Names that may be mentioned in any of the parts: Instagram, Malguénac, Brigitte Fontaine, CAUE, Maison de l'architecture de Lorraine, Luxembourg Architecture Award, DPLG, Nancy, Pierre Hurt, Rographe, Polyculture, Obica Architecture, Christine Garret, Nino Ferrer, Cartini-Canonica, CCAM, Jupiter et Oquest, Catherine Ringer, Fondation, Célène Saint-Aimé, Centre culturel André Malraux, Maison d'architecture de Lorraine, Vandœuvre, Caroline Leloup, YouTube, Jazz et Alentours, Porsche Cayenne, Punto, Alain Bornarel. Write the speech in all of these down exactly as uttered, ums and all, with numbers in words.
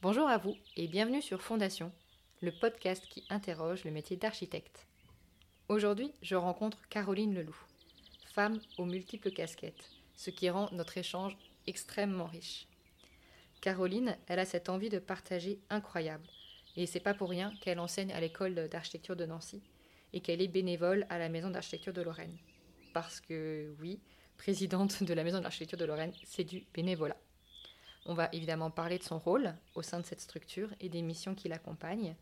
Bonjour à vous et bienvenue sur Fondation, le podcast qui interroge le métier d'architecte. Aujourd'hui, je rencontre Caroline Leloup, femme aux multiples casquettes, ce qui rend notre échange extrêmement riche. Caroline, elle a cette envie de partager incroyable, et c'est pas pour rien qu'elle enseigne à l'école d'architecture de Nancy et qu'elle est bénévole à la Maison d'architecture de Lorraine. Parce que, oui, présidente de la Maison d'architecture de Lorraine, c'est du bénévolat. On va évidemment parler de son rôle au sein de cette structure et des missions qui l'accompagnent,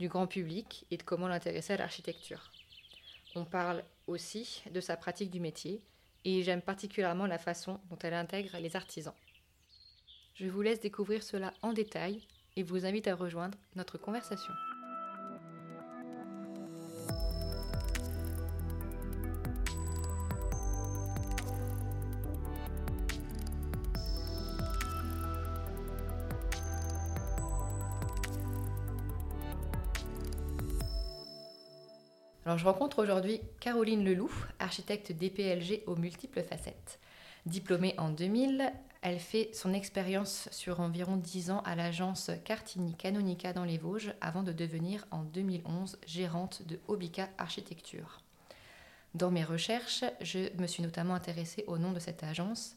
du grand public et de comment l'intéresser à l'architecture. On parle aussi de sa pratique du métier et j'aime particulièrement la façon dont elle intègre les artisans. Je vous laisse découvrir cela en détail et vous invite à rejoindre notre conversation. Alors, je rencontre aujourd'hui Caroline Leloup, architecte D P L G aux multiples facettes. Diplômée en deux mille, elle fait son expérience sur environ dix ans à l'agence Cartini-Canonica dans les Vosges avant de devenir en deux mille onze gérante de Obica Architecture. Dans mes recherches, je me suis notamment intéressée au nom de cette agence.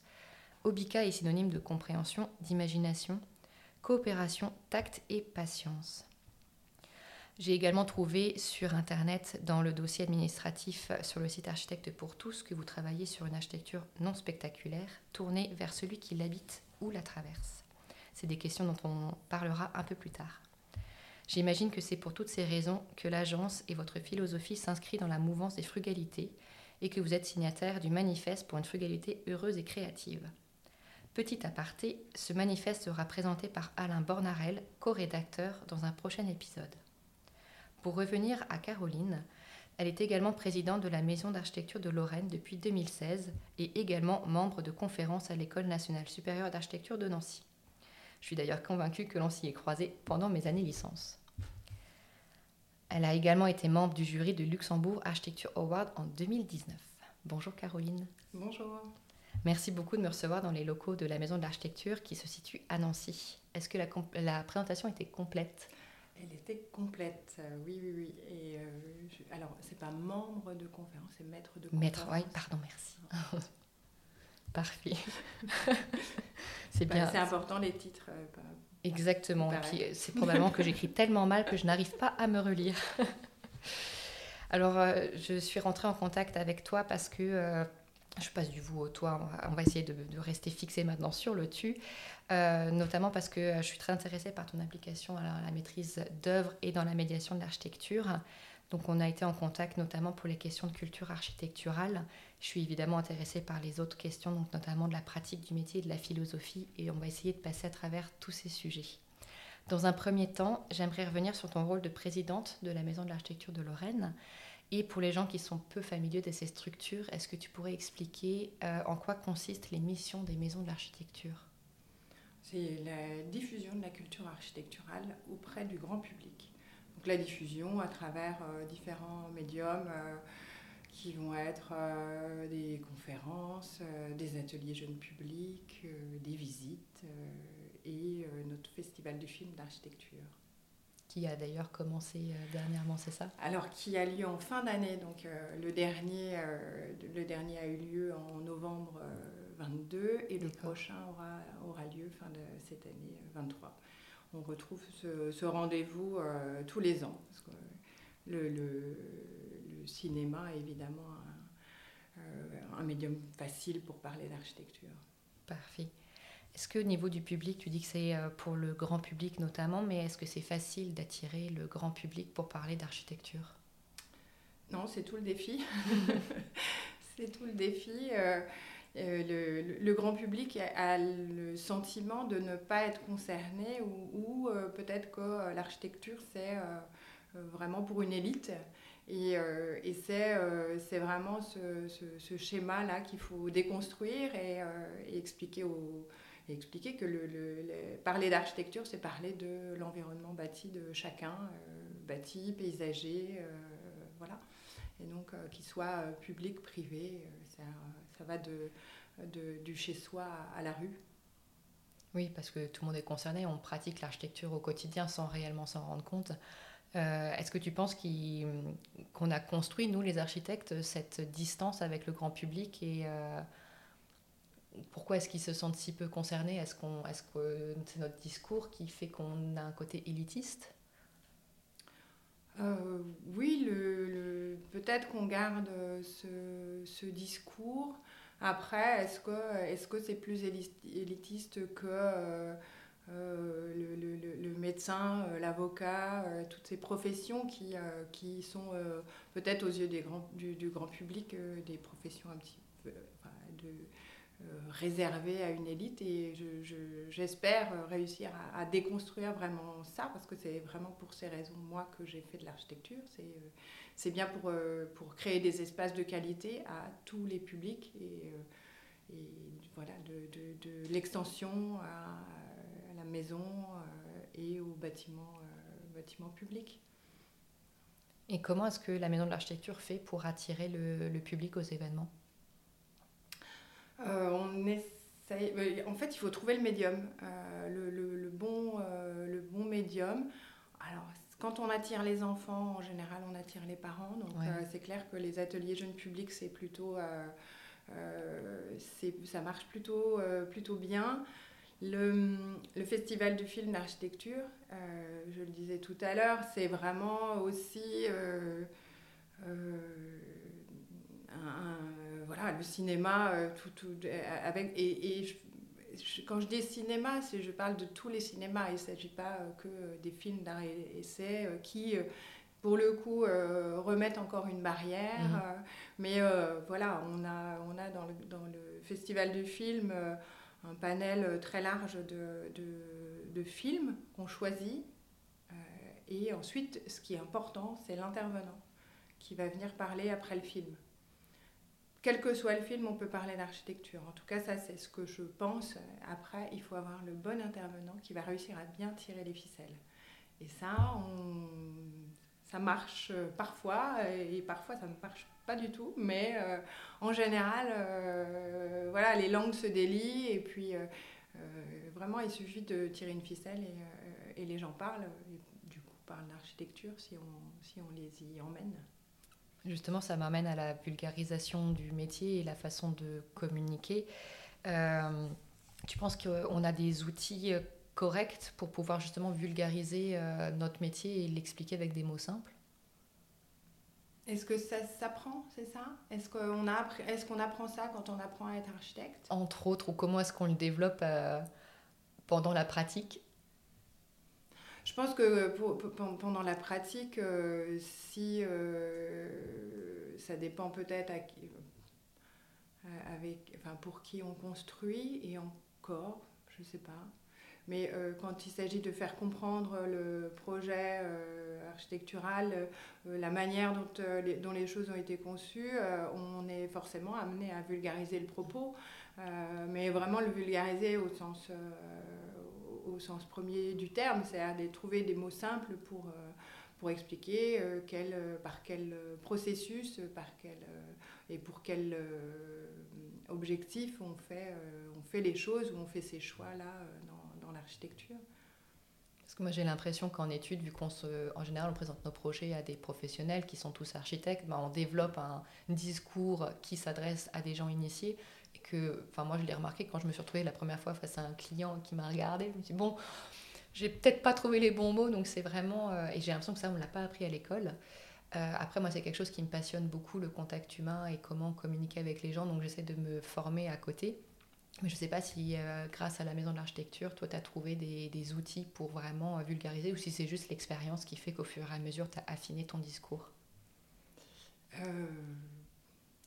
Obica est synonyme de compréhension, d'imagination, coopération, tact et patience. J'ai également trouvé sur Internet, dans le dossier administratif sur le site Architecte pour tous, que vous travaillez sur une architecture non spectaculaire, tournée vers celui qui l'habite ou la traverse. C'est des questions dont on parlera un peu plus tard. J'imagine que c'est pour toutes ces raisons que l'agence et votre philosophie s'inscrit dans la mouvance des frugalités et que vous êtes signataire du manifeste pour une frugalité heureuse et créative. Petit aparté, ce manifeste sera présenté par Alain Bornarel, co-rédacteur, dans un prochain épisode. Pour revenir à Caroline, elle est également présidente de la Maison d'architecture de Lorraine depuis deux mille seize et également membre de conférences à l'École nationale supérieure d'architecture de Nancy. Je suis d'ailleurs convaincue que l'on s'y est croisé pendant mes années licence. Elle a également été membre du jury du Luxembourg Architecture Award en deux mille dix-neuf. Bonjour Caroline. Bonjour. Merci beaucoup de me recevoir dans les locaux de la Maison de l'architecture qui se situe à Nancy. Est-ce que la, comp- la présentation était complète ? Elle était complète, oui, oui, oui. Et euh, je, alors, c'est pas membre de conférence, c'est maître de conférence. Maître, oui, pardon, merci. Ah. Parfait. c'est bah, bien. C'est important, les titres. Bah, Exactement. Et puis, c'est probablement que j'écris tellement mal que je n'arrive pas à me relire. Alors, euh, je suis rentrée en contact avec toi parce que... Euh, Je passe du vous au toi, on va, on va essayer de, de rester fixé maintenant sur le tu, euh, notamment parce que je suis très intéressée par ton application à la, à la maîtrise d'œuvre et dans la médiation de l'architecture. Donc on a été en contact notamment pour les questions de culture architecturale. Je suis évidemment intéressée par les autres questions, donc notamment de la pratique du métier et de la philosophie, et on va essayer de passer à travers tous ces sujets. Dans un premier temps, j'aimerais revenir sur ton rôle de présidente de la Maison de l'Architecture de Lorraine. Et pour les gens qui sont peu familiers de ces structures, est-ce que tu pourrais expliquer euh, en quoi consistent les missions des maisons de l'architecture ? C'est la diffusion de la culture architecturale auprès du grand public. Donc la diffusion à travers euh, différents médiums euh, qui vont être euh, des conférences, euh, des ateliers jeunes publics, euh, des visites euh, et euh, notre festival du film d'architecture. Qui a d'ailleurs commencé dernièrement, c'est ça ? Alors, qui a lieu en fin d'année. Donc, euh, le, dernier, euh, le dernier a eu lieu en novembre euh, vingt-deux et D'accord. Le prochain aura, aura lieu fin de cette année euh, vingt-trois. On retrouve ce, ce rendez-vous euh, tous les ans. Parce que euh, le, le, le cinéma est évidemment un, euh, un médium facile pour parler d'architecture. Parfait. Est-ce que au niveau du public, tu dis que c'est pour le grand public notamment, mais est-ce que c'est facile d'attirer le grand public pour parler d'architecture ? Non, c'est tout le défi. c'est tout le défi. Euh, le, le, le grand public a, a le sentiment de ne pas être concerné ou, ou euh, peut-être que euh, l'architecture, c'est euh, vraiment pour une élite. Et, euh, et c'est, euh, c'est vraiment ce, ce, ce schéma-là qu'il faut déconstruire et, euh, et expliquer aux... Et expliquer que le, le, le, parler d'architecture, c'est parler de l'environnement bâti de chacun, euh, bâti, paysager, euh, voilà. Et donc, euh, qu'il soit euh, public, privé, euh, ça, ça va de, de, du chez-soi à, à la rue. Oui, parce que tout le monde est concerné, on pratique l'architecture au quotidien sans réellement s'en rendre compte. Euh, est-ce que tu penses qu'il, qu'on a construit, nous les architectes, cette distance avec le grand public et euh, pourquoi est-ce qu'ils se sentent si peu concernés ? Est-ce qu'on, est-ce que c'est notre discours qui fait qu'on a un côté élitiste ? Euh, oui, le, le, peut-être qu'on garde ce, ce discours. Après, est-ce que, est-ce que c'est plus élitiste que euh, le, le, le médecin, l'avocat, toutes ces professions qui, euh, qui sont euh, peut-être aux yeux des grands, du, du grand public euh, des professions un petit peu de, euh, réservées à une élite et je, je, j'espère réussir à, à déconstruire vraiment ça parce que c'est vraiment pour ces raisons, moi, que j'ai fait de l'architecture. C'est, euh, C'est bien pour, euh, pour créer des espaces de qualité à tous les publics et, euh, et voilà, de, de, de l'extension à, à la maison euh, et aux bâtiments, euh, bâtiments publics. Et comment est-ce que la Maison de l'Architecture fait pour attirer le, le public aux événements ? euh, on essaie, En fait, il faut trouver le médium, euh, le, le, le, bon, euh, le bon médium. Alors, quand on attire les enfants, en général, on attire les parents. Donc, ouais. euh, c'est clair que les ateliers jeunes publics, c'est plutôt, euh, euh, c'est, ça marche plutôt, euh, plutôt bien. Le, le festival du film d'architecture, euh, je le disais tout à l'heure, c'est vraiment aussi euh, euh, un, voilà, le cinéma euh, tout, tout, avec et, et je, quand je dis cinéma, c'est, je parle de tous les cinémas. Il ne s'agit pas que des films d'art et essai qui, pour le coup, remettent encore une barrière. Mmh. Mais euh, voilà, on a, on a dans, le, dans le festival du film un panel très large de, de, de films qu'on choisit. Et ensuite, ce qui est important, c'est l'intervenant qui va venir parler après le film. Quel que soit le film, on peut parler d'architecture. En tout cas, ça, c'est ce que je pense. Après, il faut avoir le bon intervenant qui va réussir à bien tirer les ficelles. Et ça, on... ça marche parfois, et parfois, ça ne marche pas du tout. Mais euh, en général, euh, voilà, les langues se délient. Et puis, euh, euh, vraiment, il suffit de tirer une ficelle et, euh, et les gens parlent. Et du coup, parlent d'architecture si on, si on les y emmène. Justement, ça m'amène à la vulgarisation du métier et la façon de communiquer. Euh, tu penses qu'on a des outils corrects pour pouvoir justement vulgariser notre métier et l'expliquer avec des mots simples ? Est-ce que ça s'apprend, c'est ça ? Est-ce qu'on a, est-ce qu'on apprend ça quand on apprend à être architecte ? Entre autres, ou comment est-ce qu'on le développe euh, pendant la pratique ? Je pense que pour, pour, pendant la pratique, euh, si euh, ça dépend peut-être à qui, euh, avec, enfin, pour qui on construit et encore, je ne sais pas. Mais euh, quand il s'agit de faire comprendre le projet euh, architectural, euh, la manière dont, euh, les, dont les choses ont été conçues, euh, on est forcément amené à vulgariser le propos, euh, mais vraiment le vulgariser au sens... Euh, au sens premier du terme, c'est-à-dire de trouver des mots simples pour, euh, pour expliquer euh, quel, euh, par quel processus par quel, euh, et pour quel euh, objectif on fait, euh, on fait les choses ou on fait ces choix-là euh, dans, dans l'architecture. Parce que moi j'ai l'impression qu'en études, vu qu'on se, en général on présente nos projets à des professionnels qui sont tous architectes, ben on développe un discours qui s'adresse à des gens initiés. Que, enfin moi je l'ai remarqué quand je me suis retrouvée la première fois face à un client qui m'a regardée, je me suis dit bon, j'ai peut-être pas trouvé les bons mots, donc c'est vraiment, euh, et j'ai l'impression que ça on l'a pas appris à l'école. Euh, après moi c'est quelque chose qui me passionne beaucoup, le contact humain et comment communiquer avec les gens, donc j'essaie de me former à côté, mais je sais pas si euh, grâce à la Maison de l'Architecture, toi tu as trouvé des, des outils pour vraiment euh, vulgariser, ou si c'est juste l'expérience qui fait qu'au fur et à mesure tu as affiné ton discours. euh...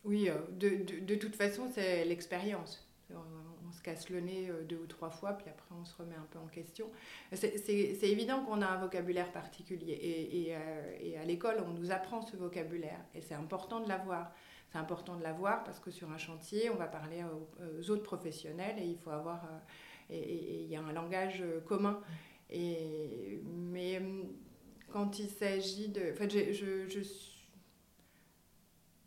Oui, de, de, de toute façon, c'est l'expérience. On, on se casse le nez deux ou trois fois, puis après, on se remet un peu en question. C'est, c'est, c'est évident qu'on a un vocabulaire particulier. Et, et, euh, et à l'école, on nous apprend ce vocabulaire. Et c'est important de l'avoir. C'est important de l'avoir parce que sur un chantier, on va parler aux, aux autres professionnels et il faut avoir... Euh, et, et, et il y a un langage commun. Et, mais quand il s'agit de... En fait, je, je, je suis...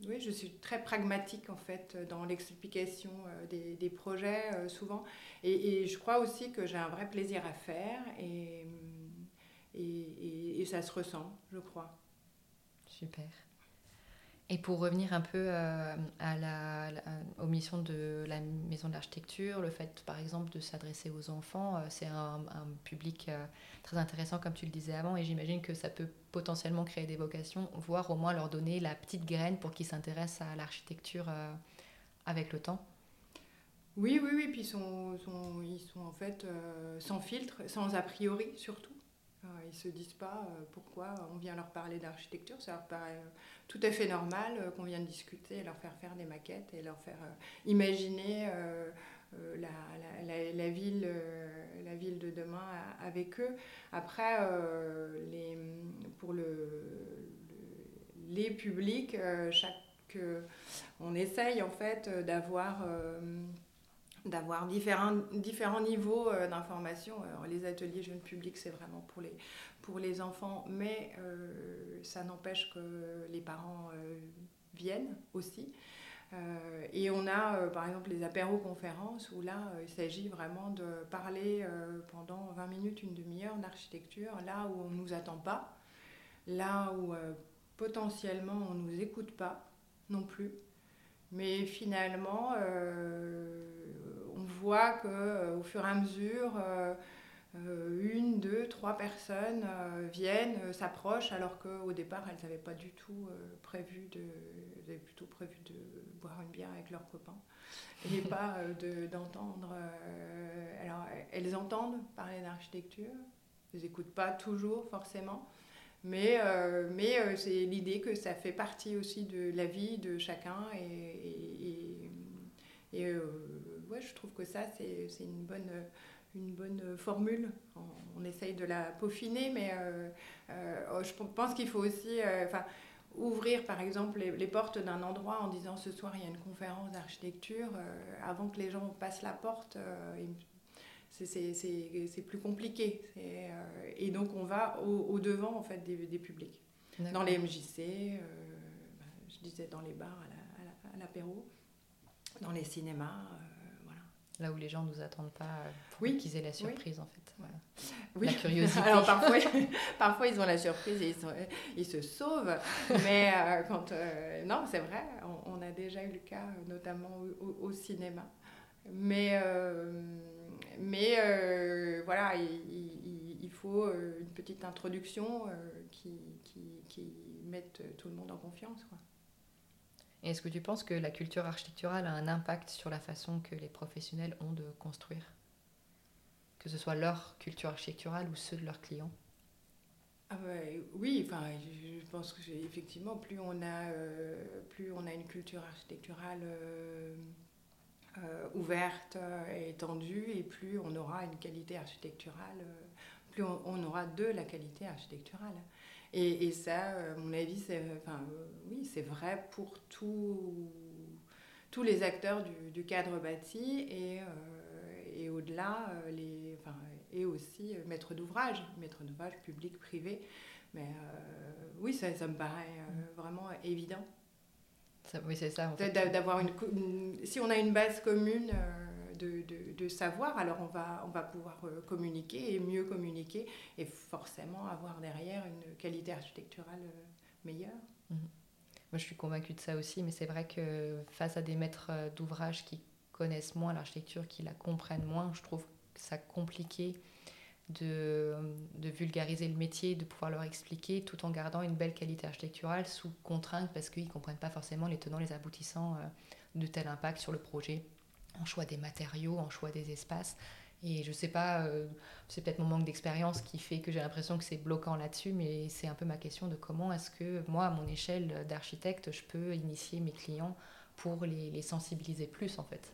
Oui, je suis très pragmatique en fait dans l'explication des, des projets souvent. Et, et je crois aussi que j'ai un vrai plaisir à faire et, et, et, et ça se ressent, je crois. Super. Et pour revenir un peu à la, aux missions de la Maison d'architecture, le fait par exemple de s'adresser aux enfants, c'est un, un public très intéressant comme tu le disais avant et j'imagine que ça peut potentiellement créer des vocations, voire au moins leur donner la petite graine pour qu'ils s'intéressent à l'architecture avec le temps. Oui, oui, oui, puis ils sont, sont, ils sont en fait sans filtre, sans a priori surtout. Ils ne se disent pas pourquoi on vient leur parler d'architecture, ça leur paraît tout à fait normal qu'on vienne discuter et leur faire faire des maquettes et leur faire imaginer la, la, la, la, ville, la ville de demain avec eux. Après, les, pour le, les publics, chaque, on essaye en fait d'avoir... d'avoir différents, différents niveaux euh, d'information. Alors, les ateliers jeunes publics, c'est vraiment pour les, pour les enfants, mais euh, ça n'empêche que les parents euh, viennent aussi. Euh, et on a, euh, par exemple, les apéro-conférences, où là, euh, il s'agit vraiment de parler euh, pendant vingt minutes, une demi-heure d'architecture, là où on ne nous attend pas, là où euh, potentiellement on ne nous écoute pas non plus. Mais finalement... Euh, On voit qu'au fur et à mesure, euh, une, deux, trois personnes euh, viennent, euh, s'approchent, alors qu'au départ, elles n'avaient pas du tout euh, prévu de... Elles avaient plutôt prévu de boire une bière avec leurs copains et pas euh, de, d'entendre... Euh, alors, elles entendent parler d'architecture, elles n'écoutent pas toujours forcément, mais, euh, mais euh, c'est l'idée que ça fait partie aussi de la vie de chacun et... et, et, et euh, Ouais, je trouve que ça, c'est, c'est une, bonne, une bonne formule. On, on essaye de la peaufiner, mais euh, euh, je pense qu'il faut aussi euh, enfin, ouvrir, par exemple, les, les portes d'un endroit en disant « ce soir, il y a une conférence d'architecture euh, », avant que les gens passent la porte, euh, c'est, c'est, c'est, c'est plus compliqué. C'est, euh, et donc, on va au, au devant en fait, des, des publics. D'accord. Dans les M J C, euh, je disais dans les bars, à, la, à, la, à l'apéro, dans les cinémas... Euh, Là où les gens ne nous attendent pas, pour oui, qu'ils aient la surprise, oui. En fait. Voilà. Oui. La curiosité. Alors, parfois, parfois, ils ont la surprise et ils, sont, ils se sauvent. Mais euh, quand... Euh, non, c'est vrai. On, on a déjà eu le cas, notamment au, au cinéma. Mais, euh, mais euh, voilà, il, il, il faut une petite introduction euh, qui, qui, qui mette tout le monde en confiance, quoi. Et est-ce que tu penses que la culture architecturale a un impact sur la façon que les professionnels ont de construire ? Que ce soit leur culture architecturale ou ceux de leurs clients ? Ah ben, oui, enfin, je pense que effectivement, plus on a, euh, plus on a une culture architecturale euh, euh, ouverte et étendue, et plus on aura une qualité architecturale, euh, plus on, on aura de la qualité architecturale. Et, et ça, à mon avis, c'est, enfin, oui, c'est vrai pour tout, tous les acteurs du, du cadre bâti et, euh, et au-delà, les, enfin, et aussi maîtres d'ouvrage, maîtres d'ouvrage public, privé. Mais euh, oui, ça, ça me paraît euh, vraiment évident. Ça, oui, c'est ça. En fait. D'avoir une, une, si on a une base commune... Euh, De, de, de savoir, alors on va, on va pouvoir communiquer et mieux communiquer et forcément avoir derrière une qualité architecturale meilleure. Mmh. Moi je suis convaincue de ça aussi, mais c'est vrai que face à des maîtres d'ouvrage qui connaissent moins l'architecture, qui la comprennent moins, je trouve ça compliqué de, de vulgariser le métier, de pouvoir leur expliquer tout en gardant une belle qualité architecturale sous contrainte parce qu'ils ne comprennent pas forcément les tenants, les aboutissants de tel impact sur le projet. En choix des matériaux, en choix des espaces. Et je sais pas, euh, c'est peut-être mon manque d'expérience qui fait que j'ai l'impression que c'est bloquant là-dessus, mais c'est un peu ma question de comment est-ce que moi, à mon échelle d'architecte, je peux initier mes clients pour les, les sensibiliser plus, en fait.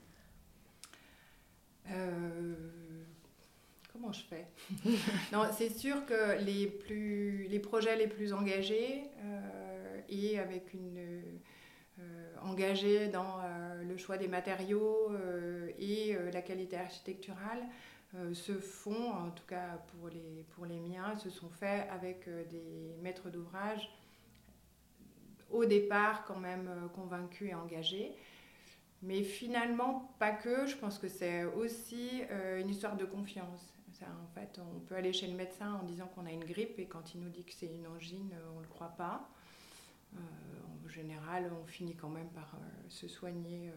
Euh, comment je fais ? Non, c'est sûr que les, plus, les projets les plus engagés euh, et avec une... Euh, engagés dans euh, le choix des matériaux euh, et euh, la qualité architecturale euh, se font, en tout cas pour les, pour les miens, se sont faits avec euh, des maîtres d'ouvrage au départ quand même convaincue et engagée. Mais finalement, pas que. Je pense que c'est aussi euh, une histoire de confiance. Ça, en fait, on peut aller chez le médecin en disant qu'on a une grippe et quand il nous dit que c'est une angine, on ne le croit pas. Euh, en général, on finit quand même par euh, se soigner euh,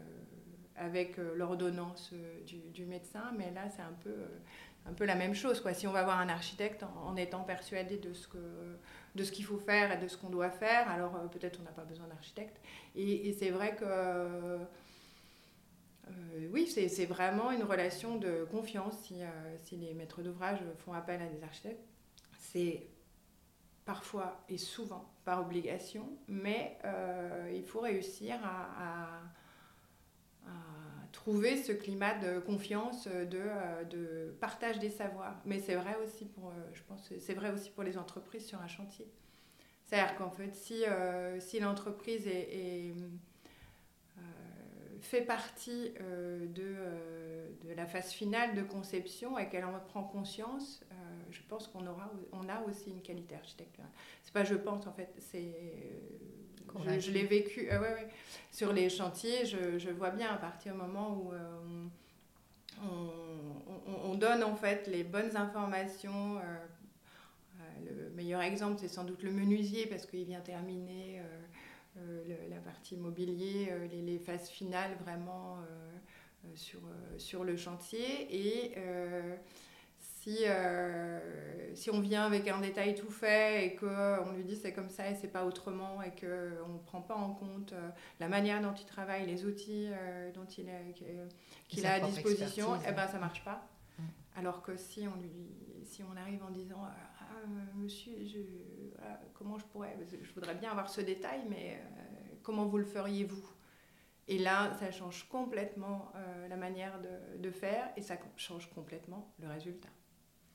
avec euh, l'ordonnance euh, du, du médecin. Mais là, c'est un peu, euh, un peu la même chose, quoi. Si on va voir un architecte en, en étant persuadé de ce que, de ce qu'il faut faire et de ce qu'on doit faire, alors euh, peut-être on n'a pas besoin d'architecte. Et, et c'est vrai que... Euh, Euh, oui, c'est, c'est vraiment une relation de confiance. Si, euh, si les maîtres d'ouvrage font appel à des architectes, c'est parfois et souvent par obligation, mais euh, il faut réussir à, à, à trouver ce climat de confiance, de, de partage des savoirs. Mais c'est vrai aussi pour, je pense, c'est vrai aussi pour les entreprises sur un chantier. C'est-à-dire qu'en fait, si, euh, si l'entreprise est, est fait partie euh, de, euh, de la phase finale de conception et qu'elle en prend conscience, euh, je pense qu'on aura, on a aussi une qualité architecturale. C'est pas je pense en fait, c'est euh, je, je l'ai vécu euh, ouais, ouais. Sur les chantiers, je, je vois bien à partir du moment où euh, on, on, on donne en fait les bonnes informations. Euh, euh, le meilleur exemple, c'est sans doute le menuisier parce qu'il vient terminer. Euh, Euh, le, la partie mobilier, euh, les, les phases finales vraiment euh, euh, sur, euh, sur le chantier. Et euh, si, euh, si on vient avec un détail tout fait et qu'on lui dit c'est comme ça et c'est pas autrement et qu'on ne prend pas en compte euh, la manière dont il travaille, les outils euh, dont il a, qu'il a à disposition, eh ben, ça ne marche pas. Mmh. Alors que si on, lui, si on arrive en disant... Euh, monsieur, je, voilà, comment je pourrais, je voudrais bien avoir ce détail, mais euh, comment vous le feriez-vous ? Et là, ça change complètement euh, la manière de, de faire et ça change complètement le résultat.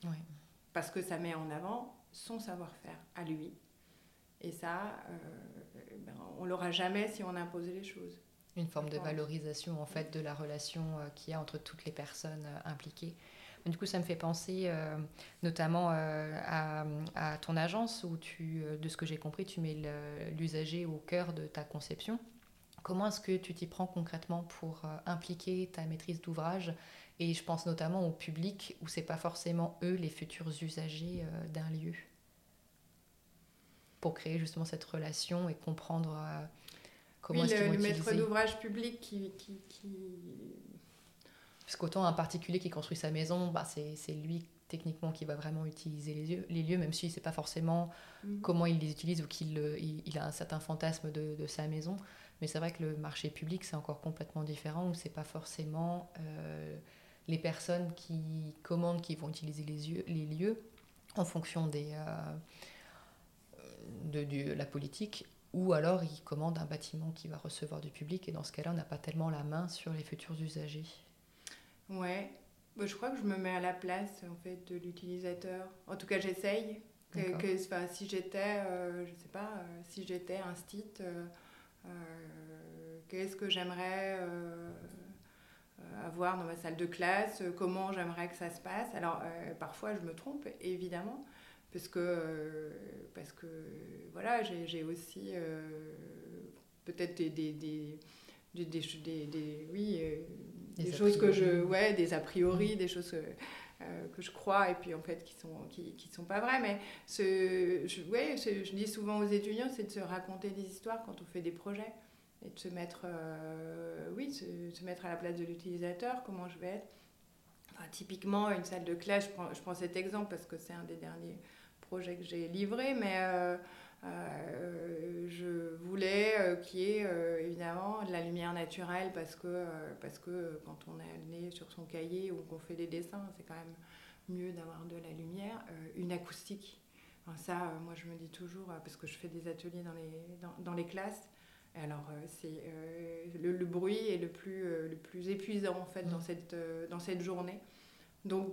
Oui. Parce que ça met en avant son savoir-faire à lui. Et ça, euh, ben, on ne l'aura jamais si on imposait les choses. Une forme de valorisation, en fait, de la relation euh, qu'il y a entre toutes les personnes euh, impliquées. Du coup, ça me fait penser euh, notamment euh, à, à ton agence où tu, de ce que j'ai compris, tu mets le, l'usager au cœur de ta conception. Comment est-ce que tu t'y prends concrètement pour euh, impliquer ta maîtrise d'ouvrage ? Et je pense notamment au public où ce n'est pas forcément eux les futurs usagers euh, d'un lieu. Pour créer justement cette relation et comprendre euh, comment oui, est-ce le, qu'ils vont le utiliser. Le maître d'ouvrage public qui... qui, qui... Parce qu'autant un particulier qui construit sa maison, bah c'est, c'est lui techniquement qui va vraiment utiliser les lieux, les lieux même s'il ne sait pas forcément mmh. comment il les utilise ou qu'il il, il a un certain fantasme de, de sa maison. Mais c'est vrai que le marché public, c'est encore complètement différent, où ce n'est pas forcément euh, les personnes qui commandent qui vont utiliser les, yeux, les lieux en fonction des, euh, de, de la politique. Ou alors, ils commandent un bâtiment qui va recevoir du public et dans ce cas-là, on n'a pas tellement la main sur les futurs usagers. Ouais, je crois que je me mets à la place en fait de l'utilisateur. En tout cas, j'essaye. Que, que, enfin, si j'étais, euh, je sais pas, euh, si j'étais un site, euh, euh, qu'est-ce que j'aimerais euh, avoir dans ma salle de classe ? Comment j'aimerais que ça se passe ? Alors, euh, parfois, je me trompe, évidemment, parce que euh, parce que voilà, j'ai, j'ai aussi euh, peut-être des des des des, des, des, des oui. Euh, Des, des choses que je ouais des a priori mmh. des choses euh, que je crois et puis en fait qui sont qui qui sont pas vraies, mais ce je, ouais ce, je dis souvent aux étudiants, c'est de se raconter des histoires quand on fait des projets et de se mettre euh, oui se, se mettre à la place de l'utilisateur. Comment je vais être, enfin, typiquement une salle de classe, je prends je prends cet exemple parce que c'est un des derniers projets que j'ai livré, mais euh, Euh, je voulais euh, qu'il y ait euh, évidemment de la lumière naturelle parce que, euh, parce que euh, quand on a le nez sur son cahier ou qu'on fait des dessins, c'est quand même mieux d'avoir de la lumière, euh, une acoustique. Enfin, ça, euh, moi je me dis toujours, euh, parce que je fais des ateliers dans les, dans, dans les classes, alors euh, c'est, euh, le, le bruit est le plus, euh, le plus épuisant en fait, mmh. dans, cette, euh, dans cette journée. Donc,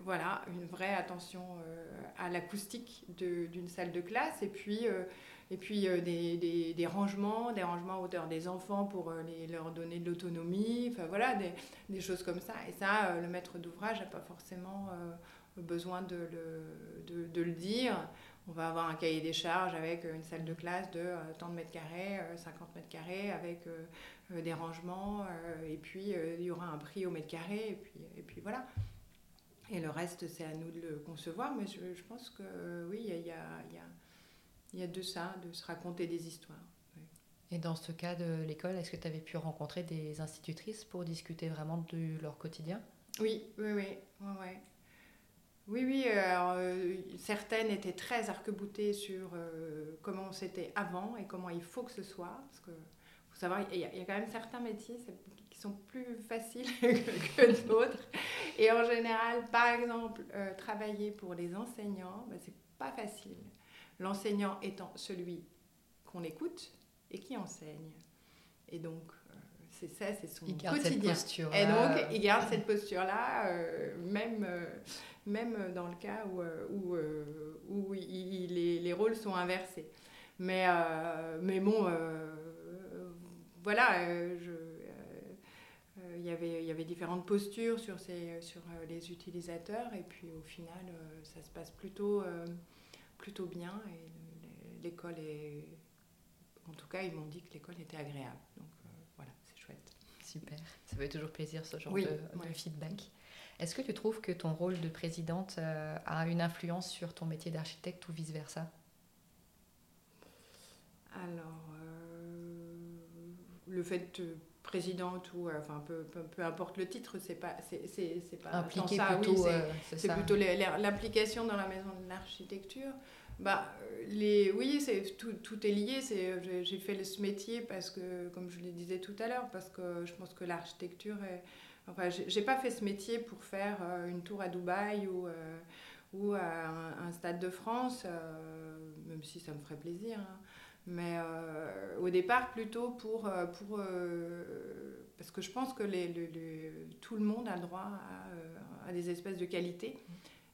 voilà, une vraie attention euh, à l'acoustique de, d'une salle de classe et puis, euh, et puis euh, des, des, des rangements, des rangements à hauteur des enfants pour euh, les, leur donner de l'autonomie, enfin voilà, des, des choses comme ça. Et ça, euh, le maître d'ouvrage n'a pas forcément euh, besoin de le, de, de le dire. On va avoir un cahier des charges avec une salle de classe de euh, tant de mètres carrés, euh, cinquante mètres carrés, avec euh, euh, des rangements, euh, et puis euh, il y aura un prix au mètre carré, et puis, et puis voilà. Et le reste, c'est à nous de le concevoir, mais je, je pense que euh, oui, il y a, y, a, y, a, y a de ça, de se raconter des histoires. Oui. Et dans ce cas de l'école, est-ce que tu avais pu rencontrer des institutrices pour discuter vraiment de leur quotidien ? Oui, oui, oui, oui, oui. Oui, oui, alors, euh, certaines étaient très arc-boutées sur euh, comment c'était avant et comment il faut que ce soit. Parce que, faut savoir, il y, y a quand même certains métiers qui sont plus faciles que, que d'autres. Et en général, par exemple, euh, travailler pour les enseignants, ben, c'est pas facile. L'enseignant étant celui qu'on écoute et qui enseigne. Et donc... C'est ça, c'est son quotidien. Et donc, il garde cette posture-là, euh, même, euh, même dans le cas où, où, où il, il, les, les rôles sont inversés. Mais, euh, mais bon, euh, voilà, euh, je, euh, y avait, il y avait différentes postures sur, ces, sur les utilisateurs. Et puis, au final, ça se passe plutôt, euh, plutôt bien. Et l'école est... En tout cas, ils m'ont dit que l'école était agréable, donc... Super, ça fait toujours plaisir ce genre oui, de, ouais. de feedback. Est-ce que tu trouves que ton rôle de présidente euh, a une influence sur ton métier d'architecte ou vice-versa ? Alors, euh, le fait de présidente ou euh, enfin peu, peu, peu importe le titre, c'est pas c'est c'est, c'est pas impliqué ça, plutôt, oui, c'est, euh, c'est, c'est ça. Plutôt l'implication dans la maison de l'architecture. Bah les oui c'est tout tout est lié. C'est j'ai, j'ai fait ce métier parce que, comme je le disais tout à l'heure, parce que je pense que l'architecture est, enfin j'ai, j'ai pas fait ce métier pour faire une tour à Dubaï ou euh, ou à un, un stade de France, euh, même si ça me ferait plaisir, hein. Mais euh, au départ plutôt pour pour euh, parce que je pense que les, les, les, tout le monde a droit à, à des espaces de qualité.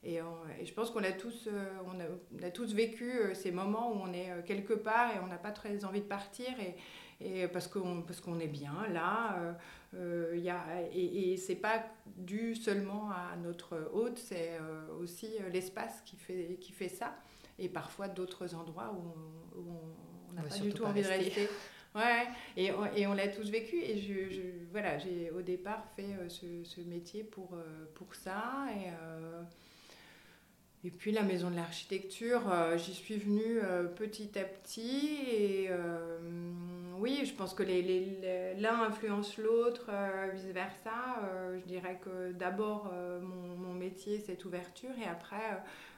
Et, on, et je pense qu'on a tous, on a, on a tous vécu ces moments où on est quelque part et on n'a pas très envie de partir, et, et parce, qu'on, parce qu'on est bien là. Euh, y a, et, et c'est pas dû seulement à notre hôte, c'est aussi l'espace qui fait, qui fait ça. Et parfois d'autres endroits où on n'a pas du tout envie de rester. Ouais, et on, et on l'a tous vécu. Et je, je, voilà, j'ai au départ fait ce, ce métier pour, pour ça. Et... Euh, Et puis la maison de l'architecture, euh, j'y suis venue euh, petit à petit. Et euh, oui, je pense que les, les, les, l'un influence l'autre, euh, vice-versa. Euh, je dirais que d'abord, euh, mon, mon métier, cette ouverture. Et après,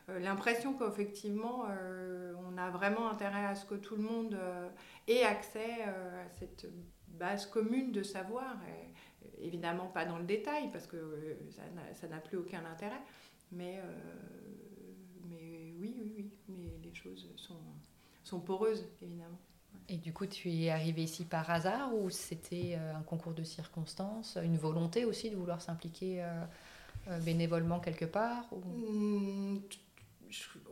euh, l'impression qu'effectivement, euh, on a vraiment intérêt à ce que tout le monde euh, ait accès euh, à cette base commune de savoir. Et, évidemment, pas dans le détail, parce que euh, ça, n'a, ça n'a plus aucun intérêt. Mais... Euh, Oui, oui, oui, mais les choses sont, sont poreuses, évidemment. Ouais. Et du coup, tu es arrivée ici par hasard, ou c'était un concours de circonstances, une volonté aussi de vouloir s'impliquer euh, bénévolement quelque part ou... mmh,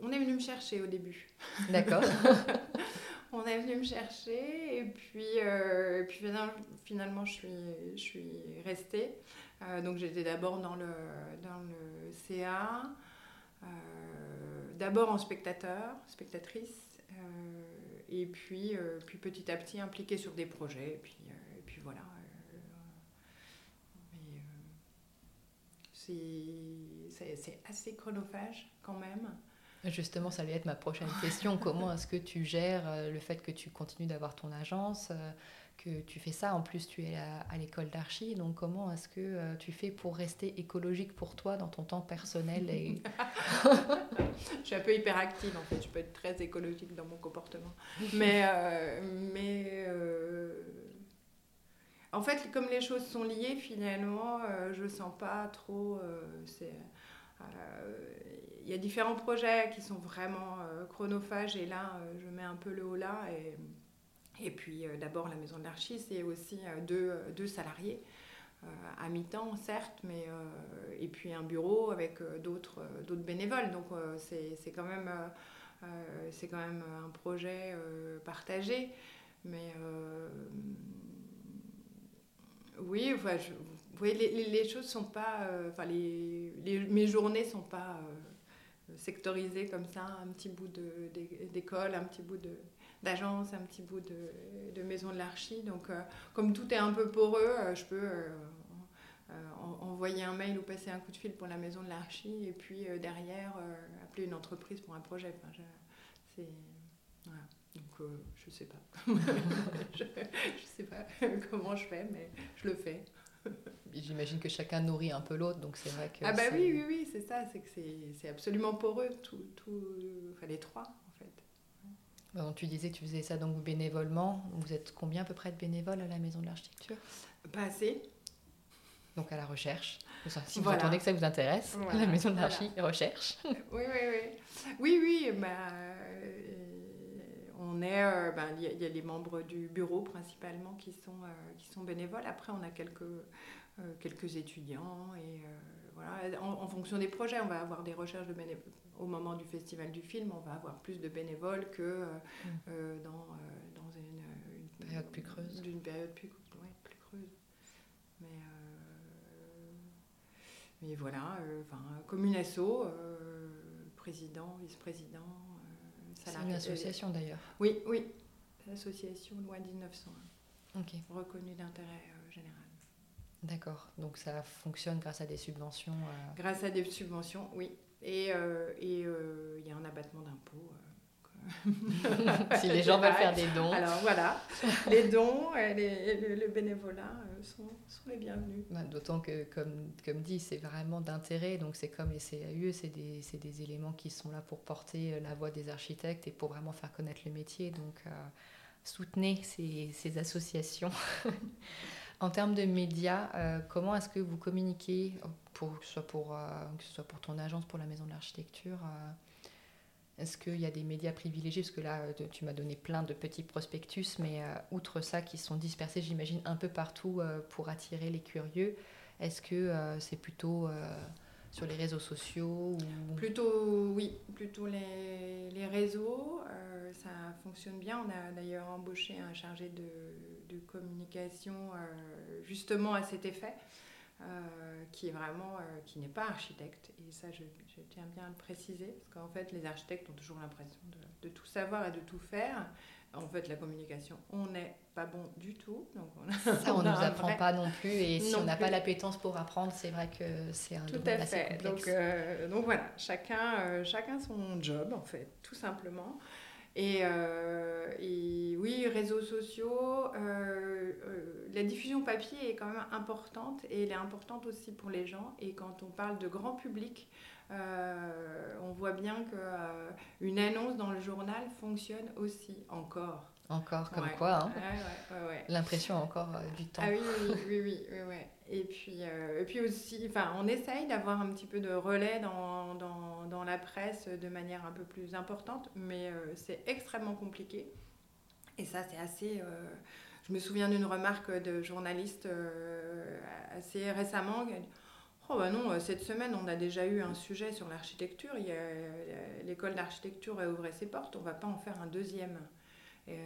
On est venu me chercher au début. D'accord. On est venu me chercher, et puis, euh, et puis finalement, je suis, je suis restée. Euh, donc, j'étais d'abord dans le, dans le C A. Euh, D'abord en spectateur, spectatrice, euh, et puis, euh, puis petit à petit impliquée sur des projets. Et puis, euh, et puis voilà. Euh, mais, euh, c'est, c'est, c'est assez chronophage quand même. Justement, ça allait être ma prochaine question. Comment est-ce que tu gères le fait que tu continues d'avoir ton agence, que tu fais ça ? En plus, tu es à, à l'école d'archi. Donc, comment est-ce que tu fais pour rester écologique pour toi dans ton temps personnel et... Je suis un peu hyperactive, en fait. Je peux être très écologique dans mon comportement. Mais, euh, mais euh... en fait, comme les choses sont liées, finalement, euh, je ne sens pas trop... Euh, c'est, euh, y a différents projets qui sont vraiment euh, chronophages. Et là, euh, je mets un peu le holà. Et, et puis, euh, d'abord, la maison de l'archi, c'est aussi euh, deux, deux salariés. Euh, à mi-temps, certes, mais euh, et puis un bureau avec euh, d'autres, euh, d'autres bénévoles. Donc euh, c'est, c'est, quand même, euh, euh, c'est quand même un projet euh, partagé. Mais euh, oui, enfin, je, vous voyez, les, les choses sont pas... Euh, enfin, les, les, mes journées sont pas... Euh, sectorisé comme ça, un petit bout de, d'école, un petit bout de, d'agence, un petit bout de, de maison de l'archi. Donc, euh, comme tout est un peu poreux, euh, je peux euh, euh, envoyer un mail ou passer un coup de fil pour la maison de l'archi et puis euh, derrière, euh, appeler une entreprise pour un projet. Enfin, je, c'est... Voilà. Donc, euh, je sais pas. je, je sais pas comment je fais, mais je le fais. J'imagine que chacun nourrit un peu l'autre, donc c'est vrai que... Ah bah c'est... oui, oui, oui, c'est ça, c'est que c'est, c'est absolument poreux, tout, tout, enfin les trois, en fait. Donc, tu disais que tu faisais ça donc bénévolement, vous êtes combien à peu près de bénévoles à la Maison de l'Architecture ? Pas assez. Donc à la recherche, si vous voilà. entendez que ça vous intéresse, voilà. la Maison de l'Archi, voilà. recherche. Oui, oui, oui, oui, oui, bah... Euh... On est, euh, ben, il y, y a les membres du bureau principalement qui sont, euh, qui sont bénévoles. Après, on a quelques, euh, quelques étudiants. Et, euh, voilà. en, en fonction des projets, on va avoir des recherches de bénévoles. Au moment du festival du film, on va avoir plus de bénévoles que euh, mmh. euh, dans, euh, dans une, une période plus creuse. D'une période plus, ouais, plus creuse. Mais, euh, mais voilà, euh, comme une asso, euh, président, vice-président. C'est une association d'ailleurs. Oui, oui. L'association loi mille neuf cent un. Ok. Reconnue d'intérêt euh, général. D'accord. Donc ça fonctionne grâce à des subventions. Euh... Grâce à des subventions, oui. Et il euh, et, euh, y a un abattement d'impôt. Euh, si les gens veulent faire des dons. Alors voilà, les dons et les, le, le bénévolat euh, sont, sont les bienvenus. Bah, d'autant que, comme, comme dit, c'est vraiment d'intérêt. Donc c'est comme les C A U E, c'est des, c'est des éléments qui sont là pour porter la voix des architectes et pour vraiment faire connaître le métier. Donc euh, soutenez ces, ces associations. En termes de médias, euh, comment est-ce que vous communiquez, pour, que, ce soit pour, euh, que ce soit pour ton agence, pour la Maison de l'Architecture euh, Est-ce qu'il y a des médias privilégiés ? Parce que là, tu m'as donné plein de petits prospectus, mais euh, outre ça, qui sont dispersés, j'imagine, un peu partout euh, pour attirer les curieux. Est-ce que euh, c'est plutôt euh, sur les réseaux sociaux ou... Plutôt, oui. Plutôt les, les réseaux. Euh, ça fonctionne bien. On a d'ailleurs embauché un chargé de, de communication euh, justement à cet effet. Euh, qui est vraiment, euh, qui n'est pas architecte, et ça je, je tiens bien à le préciser, parce qu'en fait les architectes ont toujours l'impression de, de tout savoir et de tout faire. En fait la communication, on n'est pas bon du tout, donc on a, ça on, on nous apprend vrai... pas non plus, et si non on n'a pas l'appétence pour apprendre, c'est vrai que c'est un domaine assez complexe. Donc, euh, donc voilà, chacun, euh, chacun son job en fait, tout simplement. Et, euh, et oui, réseaux sociaux, euh, euh, la diffusion papier est quand même importante, et elle est importante aussi pour les gens. Et quand on parle de grand public, euh, on voit bien qu'une euh, annonce dans le journal fonctionne aussi, encore. Encore, comme ouais. quoi, hein. ouais, ouais, ouais, ouais. L'impression encore euh, du temps. Ah oui, oui, oui, oui, oui, oui. Et puis, euh, et puis aussi, enfin, on essaye d'avoir un petit peu de relais dans, dans, dans la presse de manière un peu plus importante, mais euh, c'est extrêmement compliqué. Et ça, c'est assez... Euh, je me souviens d'une remarque de journaliste euh, assez récemment. Oh bah non, cette semaine, on a déjà eu un sujet sur l'architecture. Il y a, l'école d'architecture a ouvert ses portes, on ne va pas en faire un deuxième. Et, euh,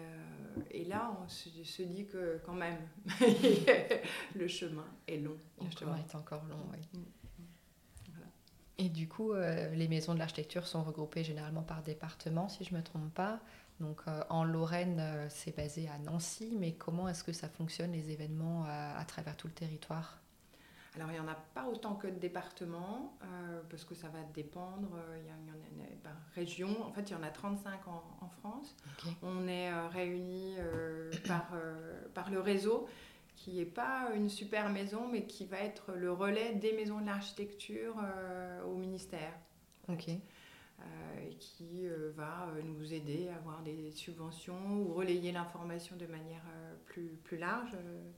et là, on se, se dit que quand même, le chemin est long. Le encore. chemin est encore long, oui. Mmh. Voilà. Et du coup, euh, les maisons de l'architecture sont regroupées généralement par département, si je ne me trompe pas. Donc, euh, en Lorraine, euh, c'est basé à Nancy, mais comment est-ce que ça fonctionne, les événements euh, à travers tout le territoire ? Alors, il n'y en a pas autant que de départements, euh, parce que ça va dépendre. Euh, il y en a par ben, région. En fait, il y en a trente-cinq en, en France. Okay. On est euh, réunis euh, par, euh, par le réseau, qui n'est pas une super maison, mais qui va être le relais des maisons de l'architecture euh, au ministère. Ok. Euh, qui euh, va euh, nous aider à avoir des subventions ou relayer l'information de manière euh, plus, plus large. Euh,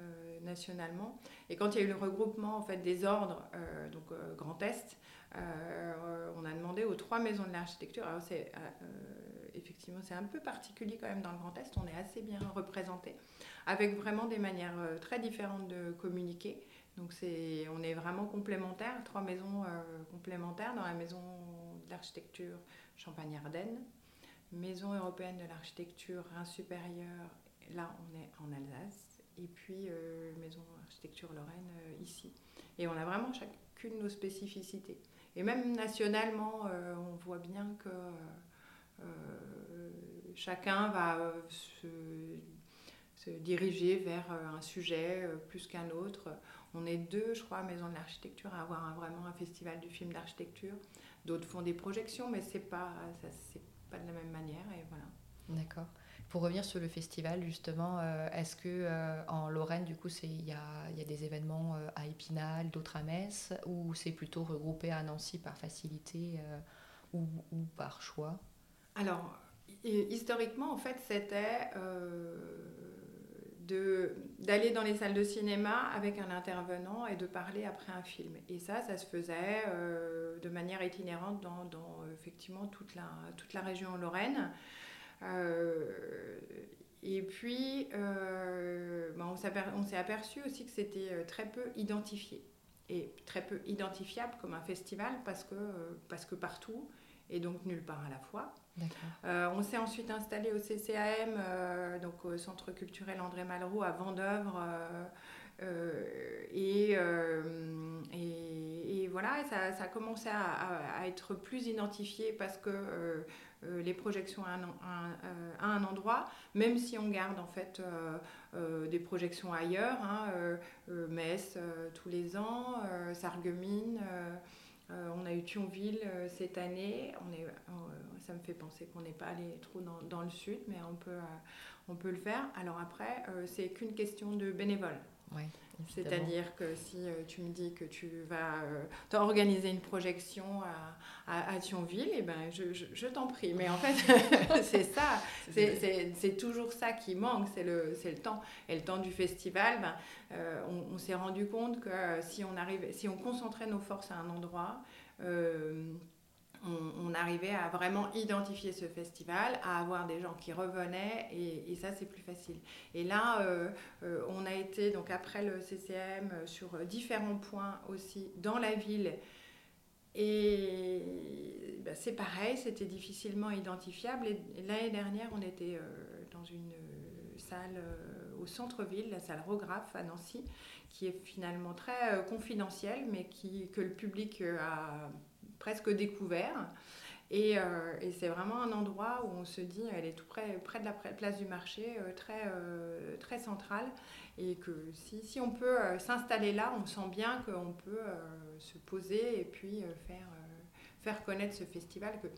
Euh, nationalement. Et quand il y a eu le regroupement en fait, des ordres, euh, donc euh, Grand Est, euh, on a demandé aux trois maisons de l'architecture. Alors c'est, euh, effectivement, c'est un peu particulier quand même dans le Grand Est, on est assez bien représenté, avec vraiment des manières euh, très différentes de communiquer. Donc c'est, on est vraiment complémentaires, trois maisons euh, complémentaires dans la maison de l'architecture Champagne-Ardenne, maison européenne de l'architecture Rhin-Supérieur, là on est en Alsace, et puis euh, Maison Architecture Lorraine euh, ici. Et on a vraiment chacune nos spécificités. Et même nationalement, euh, on voit bien que euh, chacun va euh, se, se diriger vers un sujet euh, plus qu'un autre. On est deux, je crois, à Maison de l'Architecture, à avoir un, vraiment un festival du film d'architecture. D'autres font des projections, mais c'est pas, ça, c'est pas de la même manière. Et voilà. D'accord. Pour revenir sur le festival, justement, euh, est-ce que euh, en Lorraine, du coup, il y, y a des événements euh, à Épinal, d'autres à Metz, ou c'est plutôt regroupé à Nancy par facilité euh, ou, ou par choix? Alors, historiquement, en fait, c'était euh, de, d'aller dans les salles de cinéma avec un intervenant et de parler après un film. Et ça, ça se faisait euh, de manière itinérante dans, dans effectivement toute la, toute la région Lorraine. Euh, et puis euh, ben on, s'aper- on s'est aperçu aussi que c'était très peu identifié et très peu identifiable comme un festival parce que, parce que partout et donc nulle part à la fois. Euh, on s'est ensuite installé au C C A M, euh, donc au Centre culturel André Malraux à Vandœuvre euh, euh, et, euh, et, et voilà, et ça, ça a commencé à, à, à être plus identifié parce que euh, Euh, les projections à un, un, euh, à un endroit, même si on garde en fait euh, euh, des projections ailleurs, hein, euh, euh, Metz euh, tous les ans, euh, Sarreguemines, euh, euh, on a eu Thionville euh, cette année, on est, euh, ça me fait penser qu'on n'est pas allé trop dans, dans le sud, mais on peut, euh, on peut le faire. Alors après, euh, c'est qu'une question de bénévoles. Oui, c'est-à-dire que si euh, tu me dis que tu vas euh, t'organiser une projection à, à, à Thionville, eh ben, je, je, je t'en prie. Mais en fait, c'est ça, c'est, c'est, c'est toujours ça qui manque, c'est le, c'est le temps. Et le temps du festival, ben, euh, on, on s'est rendu compte que euh, si, on arrivait, si on concentrait nos forces à un endroit, euh, on, on arrivait à vraiment identifier ce festival, à avoir des gens qui revenaient et, et ça c'est plus facile. Et là, euh, euh, on a été donc après le C C M sur différents points aussi dans la ville et ben, c'est pareil, c'était difficilement identifiable. Et, et l'année dernière, on était euh, dans une euh, salle euh, au centre-ville, la salle Rographe à Nancy, qui est finalement très euh, confidentielle mais qui, que le public euh, a presque découvert et, euh, et c'est vraiment un endroit où on se dit elle est tout près, près de la place du marché, euh, très, euh, très centrale et que si, si on peut euh, s'installer là, on sent bien qu'on peut euh, se poser et puis euh, faire, euh, faire connaître ce festival que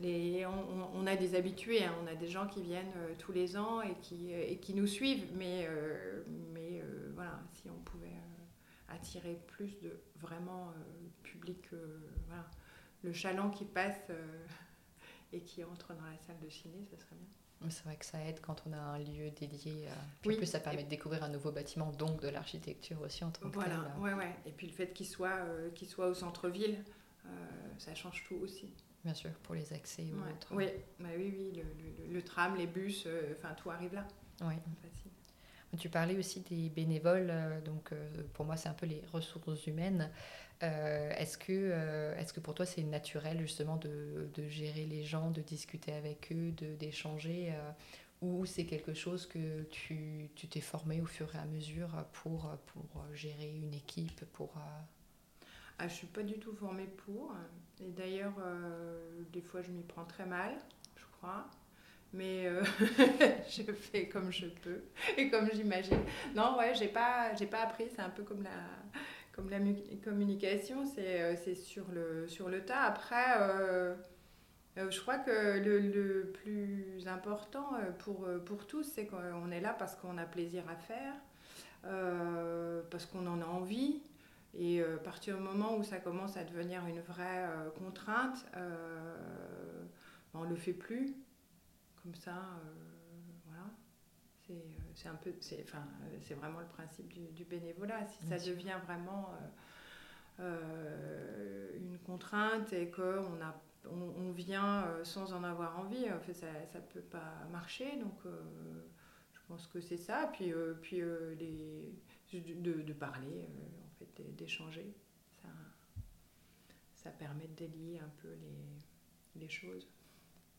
les, on, on a des habitués, hein, on a des gens qui viennent euh, tous les ans et qui, et qui nous suivent mais, euh, mais euh, voilà, si on pouvait euh, attirer plus de vraiment euh, public, euh, voilà. Le chaland qui passe euh, et qui entre dans la salle de ciné, ça serait bien. C'est vrai que ça aide quand on a un lieu dédié. Euh, puis oui. En plus, ça permet et... de découvrir un nouveau bâtiment, donc de l'architecture aussi en tant que voilà. Tel. Ouais, ouais. Et puis le fait qu'il soit, euh, qu'il soit au centre-ville, euh, ça change tout aussi. Bien sûr, pour les accès ou ouais. Autre. Oui, bah, oui, oui le, le, le tram, les bus, enfin euh, tout arrive là. Oui. Facile. Tu parlais aussi des bénévoles, donc euh, pour moi c'est un peu les ressources humaines. Euh, est-ce que, euh, est-ce que pour toi c'est naturel justement de, de gérer les gens, de discuter avec eux, de, d'échanger euh, ou c'est quelque chose que tu, tu t'es formé au fur et à mesure pour, pour gérer une équipe pour, euh... ah, je ne suis pas du tout formée pour, et d'ailleurs euh, des fois je m'y prends très mal, je crois. Mais euh, je fais comme je peux et comme j'imagine. Non, ouais, j'ai pas, j'ai pas appris. C'est un peu comme la, comme la mu- communication, c'est, c'est sur le, sur le tas. Après, euh, je crois que le, le plus important pour, pour tous, c'est qu'on est là parce qu'on a plaisir à faire, euh, parce qu'on en a envie. Et à partir du moment où ça commence à devenir une vraie contrainte, euh, on ne le fait plus. Comme ça, euh, voilà, c'est, c'est, un peu, c'est, enfin, c'est vraiment le principe du, du bénévolat. Si ça devient vraiment euh, euh, une contrainte et qu'on a, on, on vient sans en avoir envie, en fait, ça ne peut pas marcher. Donc, euh, je pense que c'est ça. Puis, euh, puis euh, les, de, de parler, euh, en fait, d'échanger, ça, ça permet de délier un peu les, les choses.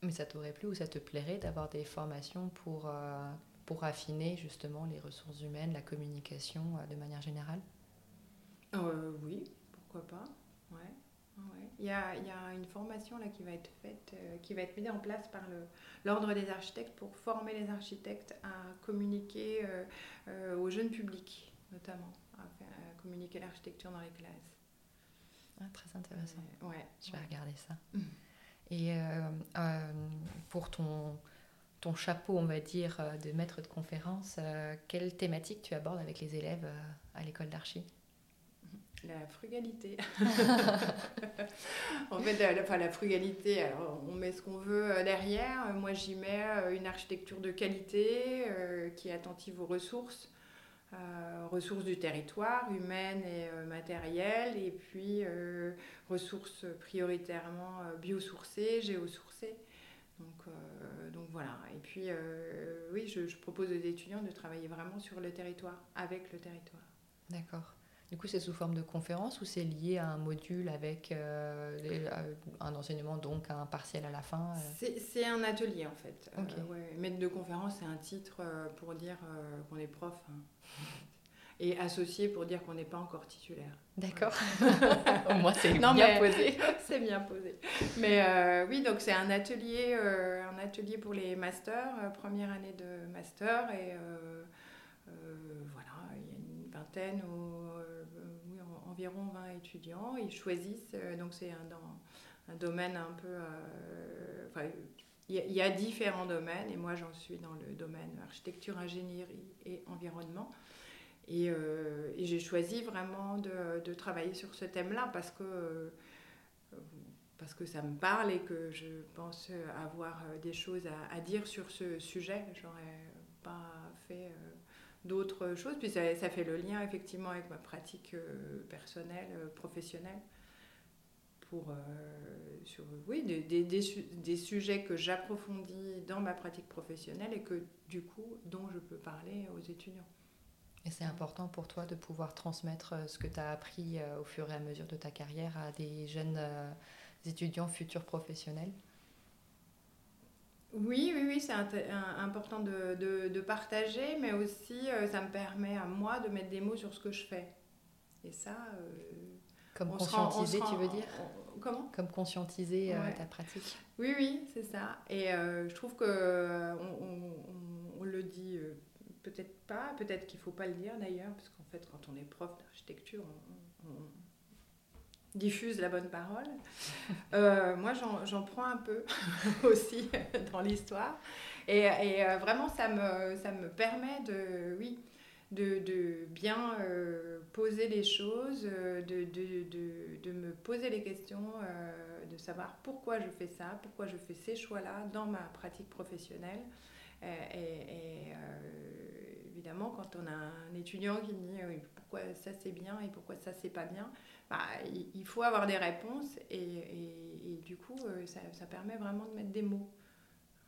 Mais ça t'aurait plu ou ça te plairait d'avoir des formations pour, euh, pour affiner justement les ressources humaines, la communication euh, de manière générale ? euh, Oui, pourquoi pas, ouais. Il y a, il y a une formation là, qui va être faite, euh, qui va être mise en place par le, l'Ordre des architectes pour former les architectes à communiquer euh, euh, au jeune public, notamment, à, à communiquer l'architecture dans les classes. Ah, très intéressant. Euh, ouais, je vais ouais. regarder ça. Mmh. Et euh, euh, pour ton, ton chapeau, on va dire, de maître de conférence, euh, quelle thématique tu abordes avec les élèves euh, à l'école d'archi ? La frugalité. En fait, la, la, enfin, la frugalité, alors, on met ce qu'on veut derrière. Moi, j'y mets une architecture de qualité euh, qui est attentive aux ressources, euh, ressources du territoire, humaines et euh, matérielles, et puis euh, ressources prioritairement euh, biosourcées, géosourcées. Donc, euh, donc voilà. Et puis, euh, oui, je, je propose aux étudiants de travailler vraiment sur le territoire, avec le territoire. D'accord. Du coup, c'est sous forme de conférence ou c'est lié à un module avec euh, les, euh, un enseignement, donc un partiel à la fin euh... c'est, c'est un atelier, en fait. Okay. Euh, ouais. Maître de conférence, c'est un titre euh, pour dire euh, qu'on est prof. Hein. Et associé pour dire qu'on n'est pas encore titulaire. D'accord. Au moins, c'est non, bien mais... posé. C'est bien posé. Mais euh, oui, donc c'est un atelier, euh, un atelier pour les masters, euh, première année de master. Et euh, euh, voilà, il y a une vingtaine ou... environ vingt étudiants, ils choisissent, euh, donc c'est un, dans, un domaine un peu, euh, enfin, il y, y a différents domaines, et moi j'en suis dans le domaine architecture, ingénierie et environnement, et, euh, et j'ai choisi vraiment de, de travailler sur ce thème-là, parce que, euh, parce que ça me parle et que je pense avoir des choses à, à dire sur ce sujet, j'aurais pas fait... Euh, d'autres choses, puis ça, ça fait le lien effectivement avec ma pratique euh, personnelle, euh, professionnelle, pour, euh, sur oui, des, des, des, su- des sujets que j'approfondis dans ma pratique professionnelle et que du coup, dont je peux parler aux étudiants. Et c'est important pour toi de pouvoir transmettre ce que tu as appris euh, au fur et à mesure de ta carrière à des jeunes euh, étudiants futurs professionnels ? Oui, oui, oui, c'est important de, de, de partager, mais aussi euh, ça me permet à moi de mettre des mots sur ce que je fais. Et ça... Euh, Comme conscientiser, rend, tu veux dire on, Comment Comme conscientiser ouais. euh, ta pratique. Oui, oui, c'est ça. Et euh, je trouve qu'on on, on, on le dit euh, peut-être pas, peut-être qu'il ne faut pas le dire d'ailleurs, parce qu'en fait, quand on est prof d'architecture, on... on diffuse la bonne parole. Euh, moi, j'en, j'en prends un peu aussi dans l'histoire. Et, et euh, vraiment, ça me, ça me permet de, oui, de, de bien euh, poser les choses, de, de, de, de me poser les questions, euh, de savoir pourquoi je fais ça, pourquoi je fais ces choix-là dans ma pratique professionnelle. Et, et euh, évidemment, quand on a un étudiant qui dit oui, pourquoi ça c'est bien et pourquoi ça c'est pas bien, bah, il faut avoir des réponses et, et, et du coup, ça, ça permet vraiment de mettre des mots.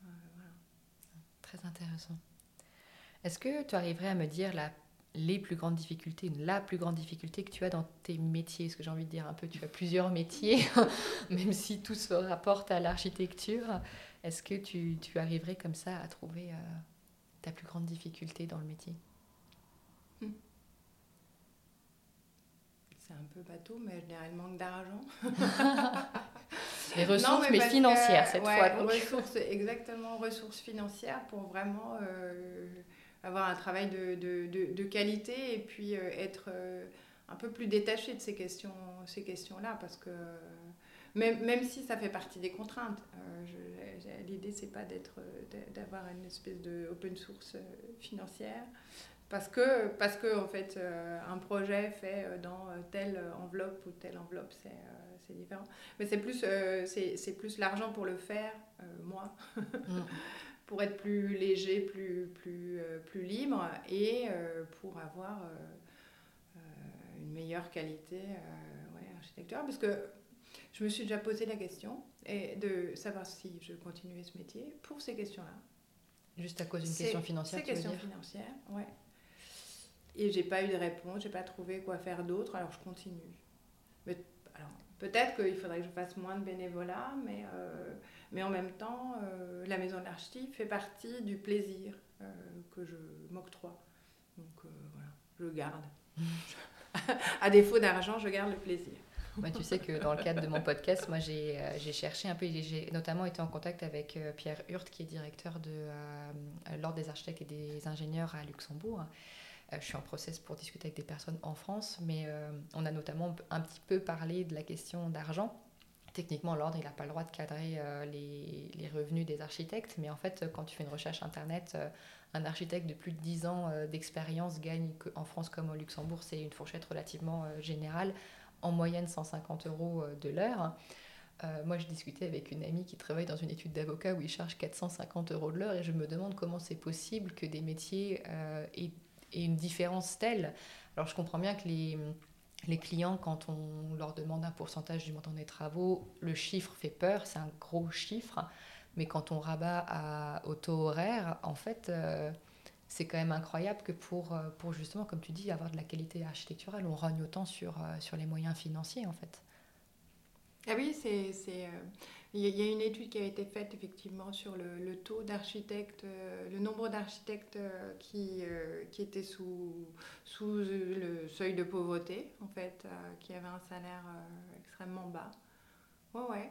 Euh, voilà. Très intéressant. Est-ce que tu arriverais à me dire la, les plus grandes difficultés, la plus grande difficulté que tu as dans tes métiers ? Parce que j'ai envie de dire un peu, tu as plusieurs métiers, même si tout se rapporte à l'architecture. Est-ce que tu, tu arriverais comme ça à trouver euh, ta plus grande difficulté dans le métier ? hmm. C'est un peu bateau, mais elle manque d'argent. Les ressources, non, mais, mais financières que, cette ouais, fois. Donc. Ressources, exactement, ressources financières pour vraiment euh, avoir un travail de, de, de, de qualité et puis euh, être euh, un peu plus détaché de ces, questions, ces questions-là. Parce que même, même si ça fait partie des contraintes, euh, je, l'idée, c'est pas d'être, d'avoir une espèce d'open source financière. Parce que, parce que, en fait, euh, un projet fait dans telle enveloppe ou telle enveloppe, c'est, euh, c'est différent. Mais c'est plus, euh, c'est, c'est plus l'argent pour le faire, euh, moi, mmh. pour être plus léger, plus, plus, euh, plus libre et euh, pour avoir euh, euh, une meilleure qualité euh, ouais, architecture. Parce que je me suis déjà posé la question et de savoir si je continuais ce métier pour ces questions-là. Juste à cause d'une question financière, tu veux dire ? C'est question financière, oui. Et j'ai pas eu de réponse, j'ai pas trouvé quoi faire d'autre, alors je continue. Mais, alors, peut-être qu'il faudrait que je fasse moins de bénévolat, mais, euh, mais en même temps, euh, la Maison de l'Archi fait partie du plaisir euh, que je m'octroie. Donc euh, voilà, je garde. À défaut d'argent, je garde le plaisir. Bah, tu sais que dans le cadre de mon podcast, moi j'ai, euh, j'ai cherché un peu, j'ai notamment été en contact avec euh, Pierre Hurt, qui est directeur de euh, l'Ordre des architectes et des ingénieurs à Luxembourg. Euh, je suis en process pour discuter avec des personnes en France, mais euh, on a notamment un petit peu parlé de la question d'argent. Techniquement, l'ordre, il n'a pas le droit de cadrer euh, les, les revenus des architectes, mais en fait, quand tu fais une recherche Internet, euh, un architecte de plus de dix ans euh, d'expérience gagne, en France comme au Luxembourg, c'est une fourchette relativement euh, générale, en moyenne cent cinquante euros euh, de l'heure. Euh, moi, je discutais avec une amie qui travaille dans une étude d'avocat où ils chargent quatre cent cinquante euros de l'heure, et je me demande comment c'est possible que des métiers euh, aient, aient une différence telle. Alors, je comprends bien que les... Les clients, quand on leur demande un pourcentage du montant des travaux, le chiffre fait peur, c'est un gros chiffre. Mais quand on rabat à, au taux horaire, en fait, euh, c'est quand même incroyable que pour, pour justement, comme tu dis, avoir de la qualité architecturale, on rogne autant sur, sur les moyens financiers, en fait. Ah oui, c'est, c'est, euh, y a une étude qui a été faite effectivement sur le, le taux d'architectes, euh, le nombre d'architectes euh, qui, euh, qui étaient sous, sous le seuil de pauvreté, en fait, euh, qui avaient un salaire euh, extrêmement bas. Ouais, ouais.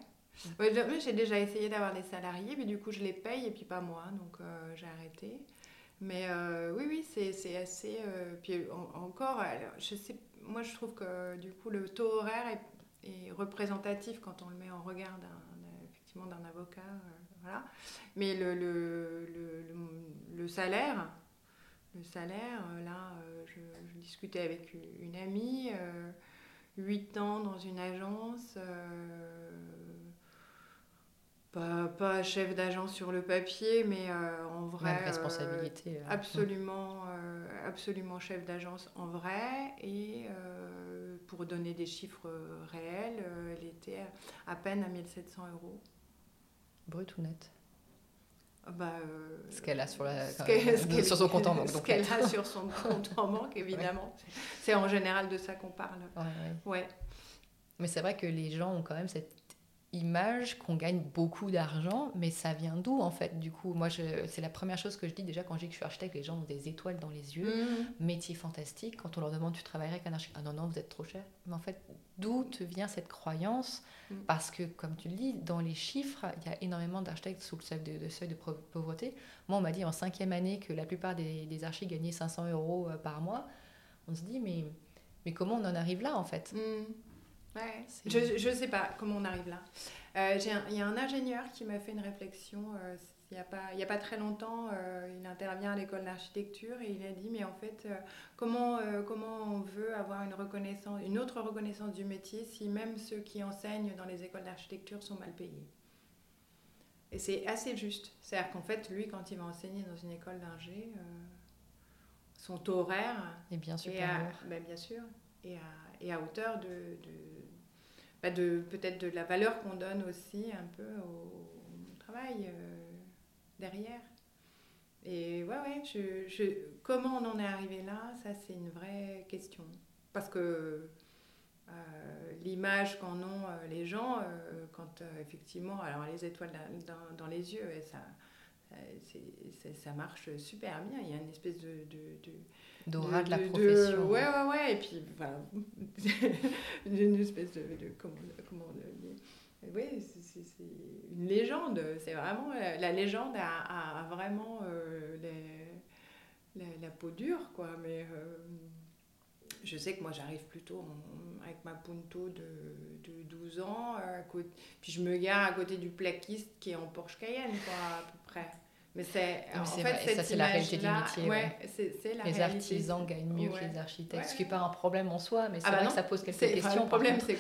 ouais je, j'ai déjà essayé d'avoir des salariés, mais du coup je les paye et puis pas moi, donc euh, j'ai arrêté. Mais euh, oui, oui, c'est, c'est assez. Euh, puis en, encore, alors, je sais, moi je trouve que du coup le taux horaire est. Et représentatif quand on le met en regard d'un, d'un, effectivement d'un avocat, euh, voilà. Mais le, le, le, le, le salaire, le salaire, là, euh, je, je discutais avec une, une amie, euh, huit ans dans une agence, euh, pas, pas chef d'agence sur le papier, mais euh, en vrai, même responsabilité, euh, absolument, euh, absolument chef d'agence en vrai et euh, pour donner des chiffres réels, elle était à peine à mille sept cents euros. Brut ou net ? Bah, euh, ce qu'elle a sur, la, ce qu'elle, ce qu'elle, sur son compte en banque. Ce donc qu'elle net. a sur son compte en banque, évidemment. Ouais. C'est en général de ça qu'on parle. Ouais, ouais. Ouais. Mais c'est vrai que les gens ont quand même cette image qu'on gagne beaucoup d'argent, mais ça vient d'où en fait du coup? Moi, je, c'est la première chose que je dis déjà quand je dis que je suis architecte, les gens ont des étoiles dans les yeux, mmh. métier fantastique. Quand on leur demande tu travaillerais avec un architecte, ah non non vous êtes trop cher. Mais en fait, d'où te vient cette croyance? mmh. Parce que comme tu le dis, dans les chiffres, il y a énormément d'architectes sous le seuil de, de seuil de pauvreté. Moi, on m'a dit en cinquième année que la plupart des, des archis gagnaient cinq cents euros par mois. On se dit mais mais comment on en arrive là en fait? mmh. Ouais, je, je sais pas comment on arrive là. Euh, j'ai un, il y a un ingénieur qui m'a fait une réflexion euh, il n'y a pas, il y a pas très longtemps. Euh, il intervient à l'école d'architecture et il a dit mais en fait euh, comment, euh, comment on veut avoir une, reconnaissance, une autre reconnaissance du métier si même ceux qui enseignent dans les écoles d'architecture sont mal payés. Et c'est assez juste. C'est-à-dire qu'en fait lui quand il va enseigner dans une école d'ingé, euh, son taux horaire est bien supérieur. Ben bien sûr. Et à, et à hauteur de, de, bah de, peut-être de la valeur qu'on donne aussi un peu au, au travail euh, derrière. Et ouais, ouais, je, je, comment on en est arrivé là, ça c'est une vraie question. Parce que euh, l'image qu'en ont euh, les gens, euh, quand euh, effectivement, alors les étoiles dans, dans les yeux, et ça... C'est, c'est, ça marche super bien, il y a une espèce de, de, de d'aura de, de la de, profession de, ouais ouais ouais et puis enfin, une espèce de, de comment comment de, ouais c'est, c'est, c'est une légende, c'est vraiment la, la légende a, a, a vraiment euh, les, la, la peau dure quoi, mais euh, je sais que moi j'arrive plutôt en, avec ma Punto de, de douze ans, euh, côté, puis je me gare à côté du plaquiste qui est en Porsche Cayenne, quoi, à peu près. Mais c'est, mais en c'est fait, cette ça c'est la réalité là, du métier. Ouais, ouais. C'est, c'est la les réalité. Artisans gagnent mieux ouais. que les architectes, ouais. ce qui n'est pas un problème en soi, mais c'est ah bah vrai non, que ça pose quelques c'est, questions. Le problème, c'est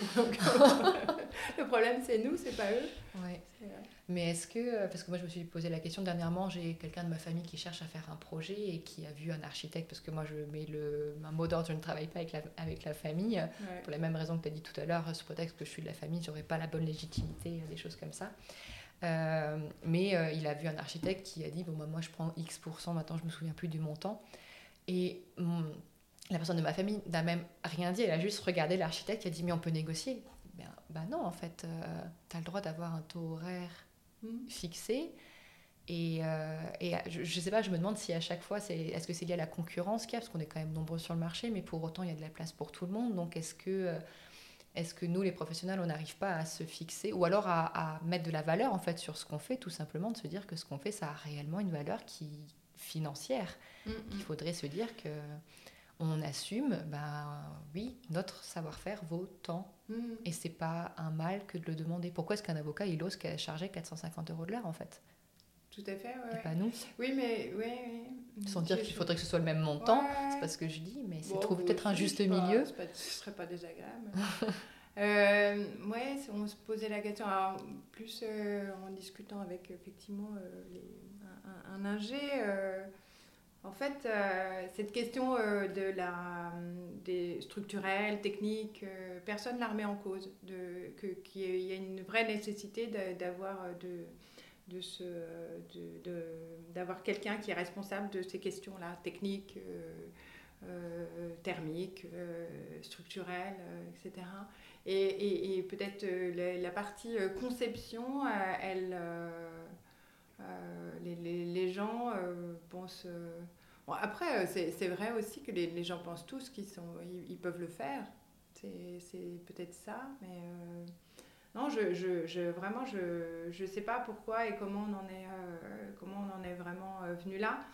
le problème c'est nous, c'est pas eux. Ouais. C'est mais est-ce que, parce que moi je me suis posé la question dernièrement, j'ai quelqu'un de ma famille qui cherche à faire un projet et qui a vu un architecte, parce que moi je mets le, un mot d'ordre, je ne travaille pas avec la, avec la famille, ouais. pour la même raison que tu as dit tout à l'heure, sous prétexte que je suis de la famille, je n'aurais pas la bonne légitimité, des choses comme ça. Euh, mais euh, il a vu un architecte qui a dit bon bah, moi je prends X%, maintenant je me souviens plus du montant, et mm, la personne de ma famille n'a même rien dit, elle a juste regardé l'architecte qui a dit mais on peut négocier. Ben, ben non en fait euh, t'as le droit d'avoir un taux horaire mmh. fixé et, euh, et je, je sais pas, je me demande si à chaque fois c'est, est-ce que c'est lié à la concurrence qu'il y a, parce qu'on est quand même nombreux sur le marché mais pour autant il y a de la place pour tout le monde, donc est-ce que euh, Est-ce que nous, les professionnels, on n'arrive pas à se fixer ou alors à, à mettre de la valeur en fait sur ce qu'on fait, tout simplement de se dire que ce qu'on fait, ça a réellement une valeur qui financière. Mm-hmm. Il faudrait se dire que on assume, ben oui, notre savoir-faire vaut tant, mm-hmm. et c'est pas un mal que de le demander. Pourquoi est-ce qu'un avocat il ose charger quatre cent cinquante euros de l'heure en fait? Tout à fait, ouais. Et pas nous. Oui, mais oui, oui. Sans dire je, qu'il faudrait je... que ce soit le même montant, ouais. C'est pas ce que je dis, mais bon, trouve peut-être un juste milieu. Pas, pas, ce serait pas désagréable. Euh, ouais, on se posait la question. Alors, plus euh, en discutant avec effectivement euh, les, un, un ingé, euh, en fait, euh, cette question euh, de la des structurelles, techniques, euh, personne la remet en cause. De que qu'il y a une vraie nécessité de, d'avoir de de ce de, de d'avoir quelqu'un qui est responsable de ces questions-là, techniques, euh, euh, thermiques, euh, structurelles, euh, et cetera. Et, et, et peut-être euh, la, la partie euh, conception, euh, elle, euh, euh, les, les, les gens euh, pensent. Euh... Bon, après, c'est, c'est vrai aussi que les, les gens pensent tous qu'ils sont, ils, ils peuvent le faire. C'est, c'est peut-être ça, mais euh, non, je, je, je, vraiment, je, je sais pas pourquoi et comment on en est, euh, comment on en est vraiment euh, venu là.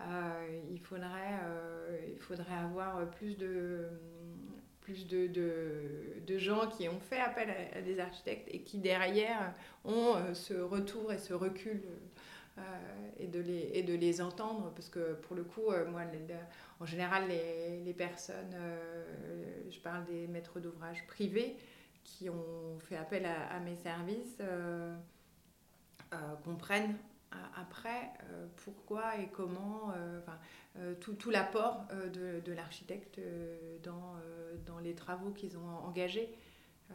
Euh, il faudrait, euh, il faudrait avoir plus de plus de, de, de gens qui ont fait appel à, à des architectes et qui derrière ont euh, ce retour et ce recul euh, et, de les, et de les entendre, parce que pour le coup, euh, moi, les, les, en général, les, les personnes, euh, je parle des maîtres d'ouvrage privés qui ont fait appel à, à mes services, euh, euh, comprennent après euh, pourquoi et comment euh, enfin, euh, tout, tout l'apport euh, de, de l'architecte euh, dans, euh, dans les travaux qu'ils ont engagés. Euh,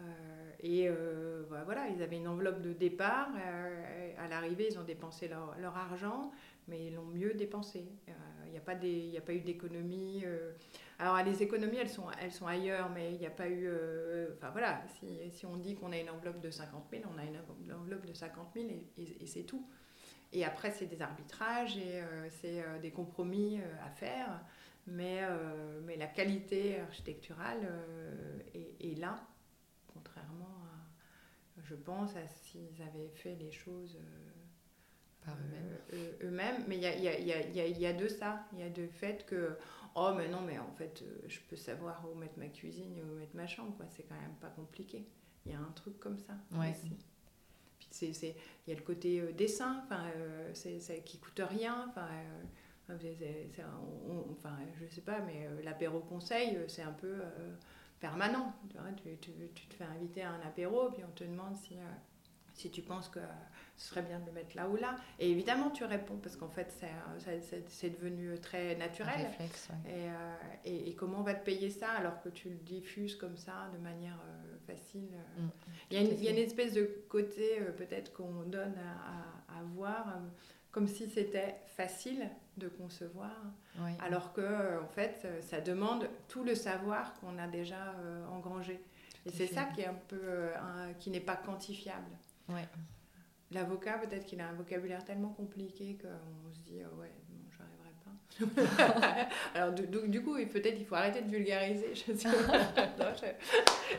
et euh, bah, voilà, ils avaient une enveloppe de départ. Euh, à l'arrivée, ils ont dépensé leur, leur argent, mais ils l'ont mieux dépensé. Il euh, n'y a, a pas eu d'économie. Euh... Alors, les économies, elles sont, elles sont ailleurs, mais il n'y a pas eu... Euh... Enfin, voilà, si, si on dit qu'on a une enveloppe de cinquante mille, on a une enveloppe de cinquante mille et, et, et c'est tout. Et après, c'est des arbitrages et euh, c'est euh, des compromis euh, à faire. Mais, euh, mais la qualité architecturale euh, est, est là, contrairement à, je pense, à s'ils avaient fait les choses euh, par eux-mêmes. Euh, eux-mêmes. Mais il y a, y, a, y, a, y, a, y a de ça. Il y a de fait que, oh, mais non, mais en fait, je peux savoir où mettre ma cuisine et où mettre ma chambre, quoi. C'est quand même pas compliqué. Il y a un truc comme ça. Ouais. Ici. C'est, c'est, y a le côté euh, dessin, euh, c'est, c'est, qui coûte rien. Euh, c'est, c'est, c'est un, on, je sais pas, mais euh, l'apéro conseil, c'est un peu euh, permanent. Tu, tu, tu te fais inviter à un apéro, puis on te demande si, euh, si tu penses que euh, ce serait bien de le mettre là ou là. Et évidemment, tu réponds, parce qu'en fait, c'est, c'est, c'est, c'est devenu très naturel. Réflexe, ouais. et, euh, et, et comment on va te payer ça alors que tu le diffuses comme ça, de manière... Euh, facile. Mmh, il, y a une, il y a une espèce de côté euh, peut-être qu'on donne à, à, à voir euh, comme si c'était facile de concevoir, oui. Alors que euh, en fait ça demande tout le savoir qu'on a déjà euh, engrangé. Tout et c'est fait. Ça qui est un peu euh, un, qui n'est pas quantifiable. Oui. L'avocat, peut-être qu'il a un vocabulaire tellement compliqué qu'on se dit euh, ouais non, j'arriverai pas. Alors du, du, du coup peut-être il faut arrêter de vulgariser. Je sais pas.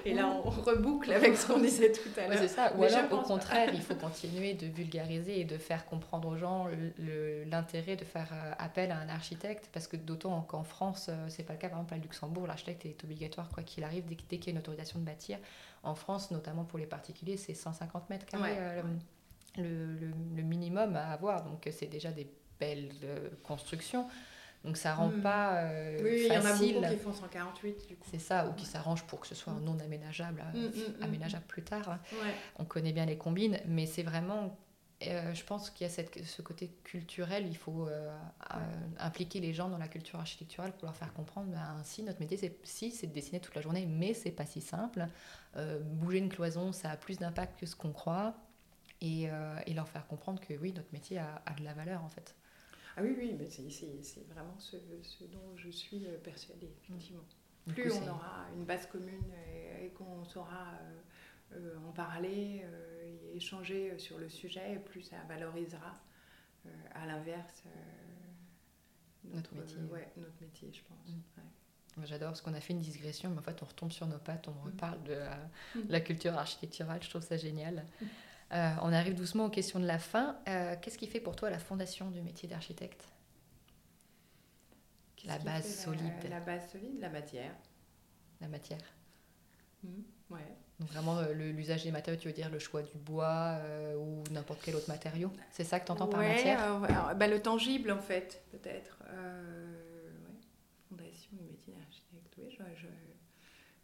Et là, on reboucle avec ce qu'on disait tout à l'heure. Ouais, c'est ça. Ou mais alors, au contraire, il faut continuer de vulgariser et de faire comprendre aux gens le, le, l'intérêt de faire appel à un architecte, parce que d'autant qu'en France, c'est pas le cas. Par exemple, à Luxembourg, l'architecte est obligatoire quoi qu'il arrive, dès, dès qu'il y a une autorisation de bâtir. En France, notamment pour les particuliers, c'est cent cinquante mètres carrés ouais. euh, le, le, le minimum à avoir. Donc, c'est déjà des belles euh, constructions. Donc ça rend mmh. pas euh, oui, facile. Il y en a beaucoup qui font cent quarante-huit du coup. C'est ça, ou qui ouais. s'arrangent pour que ce soit non aménageable, mmh, mmh, aménageable plus tard. Ouais. On connaît bien les combines, mais c'est vraiment, euh, je pense qu'il y a cette, ce côté culturel. Il faut euh, ouais. impliquer les gens dans la culture architecturale pour leur faire comprendre. Ben, si notre métier, c'est si c'est de dessiner toute la journée, mais c'est pas si simple. Euh, bouger une cloison, ça a plus d'impact que ce qu'on croit, et, euh, et leur faire comprendre que oui, notre métier a, a de la valeur en fait. Ah oui, oui, mais c'est, c'est, c'est vraiment ce, ce dont je suis persuadée, effectivement. Mmh. Plus coup, on c'est... aura une base commune et, et qu'on saura euh, euh, en parler euh, et échanger sur le sujet, plus ça valorisera, euh, à l'inverse, euh, notre, notre métier. Euh, ouais, notre métier, je pense. Mmh. Ouais. J'adore parce qu'on a fait une digression, mais en fait on retombe sur nos pattes, on reparle de la, de la culture architecturale, je trouve ça génial. Euh, on arrive doucement aux questions de la fin. Euh, qu'est-ce qui fait pour toi la fondation du métier d'architecte ? Qu'est-ce la base solide. La, la base solide, la matière. La matière. Mmh, ouais. Donc vraiment euh, le, l'usage des matériaux, tu veux dire le choix du bois euh, ou n'importe quel autre matériau ? C'est ça que tu entends ouais, par matière ? euh, alors, bah, le tangible en fait, peut-être. Euh, ouais. Fondation du métier d'architecte, oui, je, je,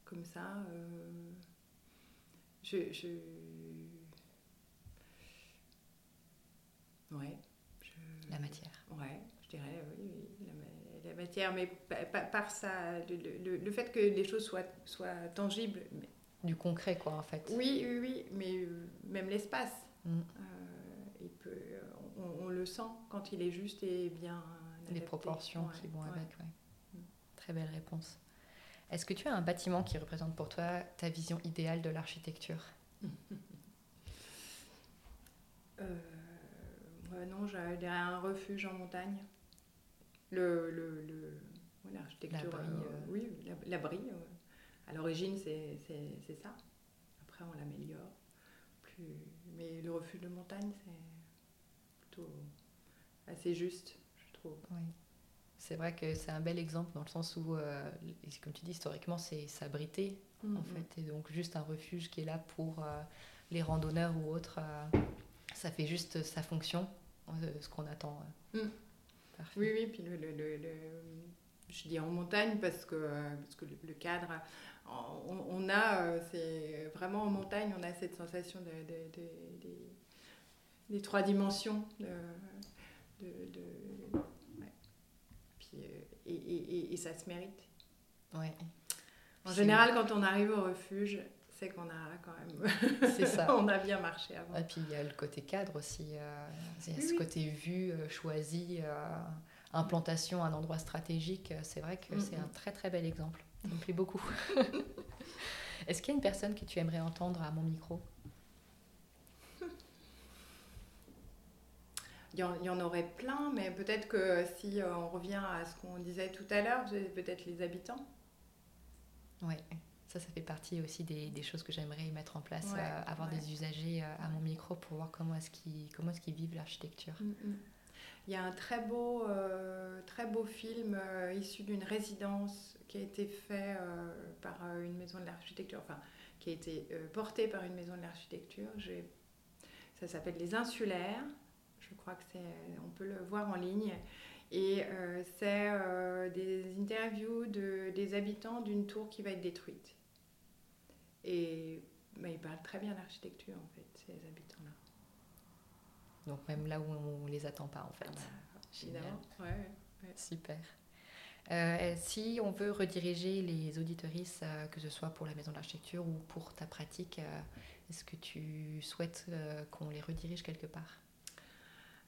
comme ça. Euh, je... je... Ouais, je... La matière. Ouais, je dirais oui, oui la, la matière, mais pa, pa, par ça, le, le, le fait que les choses soient, soient tangibles. Mais... Du concret, quoi, en fait. Oui, oui, oui, mais euh, même l'espace, mm. euh, il peut, on, on le sent quand il est juste et bien adapté. Les proportions ouais, qui vont ouais. avec, oui. Mm. Très belle réponse. Est-ce que tu as un bâtiment qui représente pour toi ta vision idéale de l'architecture ? euh... Euh, non, je dirais un refuge en montagne. Le, le, le, l'architecture, l'abri, euh, euh, oui, l'abri. Euh, à l'origine, c'est, c'est, c'est ça. Après, on l'améliore. Plus... Mais le refuge de montagne, c'est plutôt assez juste, je trouve. Oui. C'est vrai que c'est un bel exemple dans le sens où, euh, comme tu dis, historiquement, c'est s'abriter, mmh, en mmh. fait. Et donc, juste un refuge qui est là pour euh, les randonneurs ou autres... Euh... Ça fait juste sa fonction, ce qu'on attend. Mmh. Parfait. Oui, oui, puis le, le, le, le, je dis en montagne parce que, parce que le cadre, on, on a, c'est vraiment en montagne, on a cette sensation de, de, de, de, des trois dimensions. De, de, de, ouais. puis, et, et, et, et ça se mérite. Ouais. En puis général, c'est... quand on arrive au refuge, c'est qu'on a quand même c'est ça. On a bien marché avant. Et puis il y a le côté cadre aussi, euh, il y a oui, ce oui. côté vue, euh, choisi, euh, implantation à un endroit stratégique, c'est vrai que mm-hmm. c'est un très très bel exemple, ça me plaît beaucoup. Est-ce qu'il y a une personne que tu aimerais entendre à mon micro ? Il y, en, il y en aurait plein, mais peut-être que si euh, on revient à ce qu'on disait tout à l'heure, peut-être les habitants. Oui. Ça, ça fait partie aussi des, des choses que j'aimerais mettre en place, ouais, euh, avoir ouais. des usagers euh, à mon micro pour voir comment est-ce qu'ils, comment est-ce qu'ils vivent l'architecture. Mm-hmm. Il y a un très beau, euh, très beau film euh, issu d'une résidence qui a été fait euh, par euh, une maison de l'architecture, enfin, qui a été euh, porté par une maison de l'architecture. J'ai... Ça s'appelle Les Insulaires. Je crois que c'est... On peut le voir en ligne. Et euh, c'est euh, des interviews de, des habitants d'une tour qui va être détruite. Et bah, ils parlent très bien d'architecture, en fait, ces habitants-là. Donc, même là où on ne les attend pas, en fait. Ah, évidemment, ouais, ouais. Super. Euh, si on veut rediriger les auditrices, euh, que ce soit pour la Maison de l'Architecture ou pour ta pratique, euh, est-ce que tu souhaites euh, qu'on les redirige quelque part ?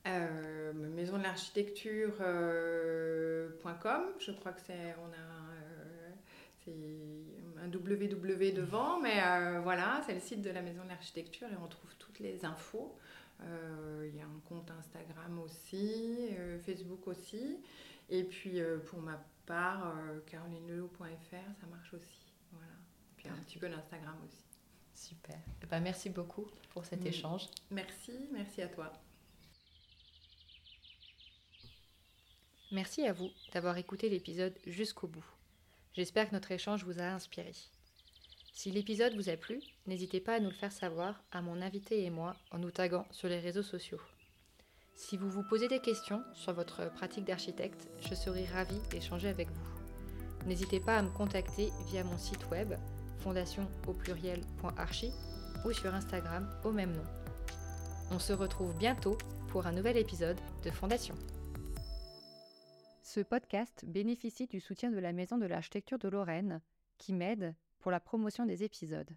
euh, Maison de l'Architecture point com, euh, je crois que c'est... On a, euh, c'est un W W devant, mais euh, voilà, c'est le site de la Maison de l'Architecture et on trouve toutes les infos. Euh, il y a un compte Instagram aussi, euh, Facebook aussi. Et puis, euh, pour ma part, euh, caroline leloup point f r, ça marche aussi. Voilà. Et puis, un petit peu l'Instagram aussi. Super. Eh ben, merci beaucoup pour cet mmh. échange. Merci, merci à toi. Merci à vous d'avoir écouté l'épisode jusqu'au bout. J'espère que notre échange vous a inspiré. Si l'épisode vous a plu, n'hésitez pas à nous le faire savoir à mon invité et moi en nous taguant sur les réseaux sociaux. Si vous vous posez des questions sur votre pratique d'architecte, je serai ravie d'échanger avec vous. N'hésitez pas à me contacter via mon site web fondation au pluriel point archi ou sur Instagram au même nom. On se retrouve bientôt pour un nouvel épisode de Fondation. Ce podcast bénéficie du soutien de la Maison de l'Architecture de Lorraine, qui m'aide pour la promotion des épisodes.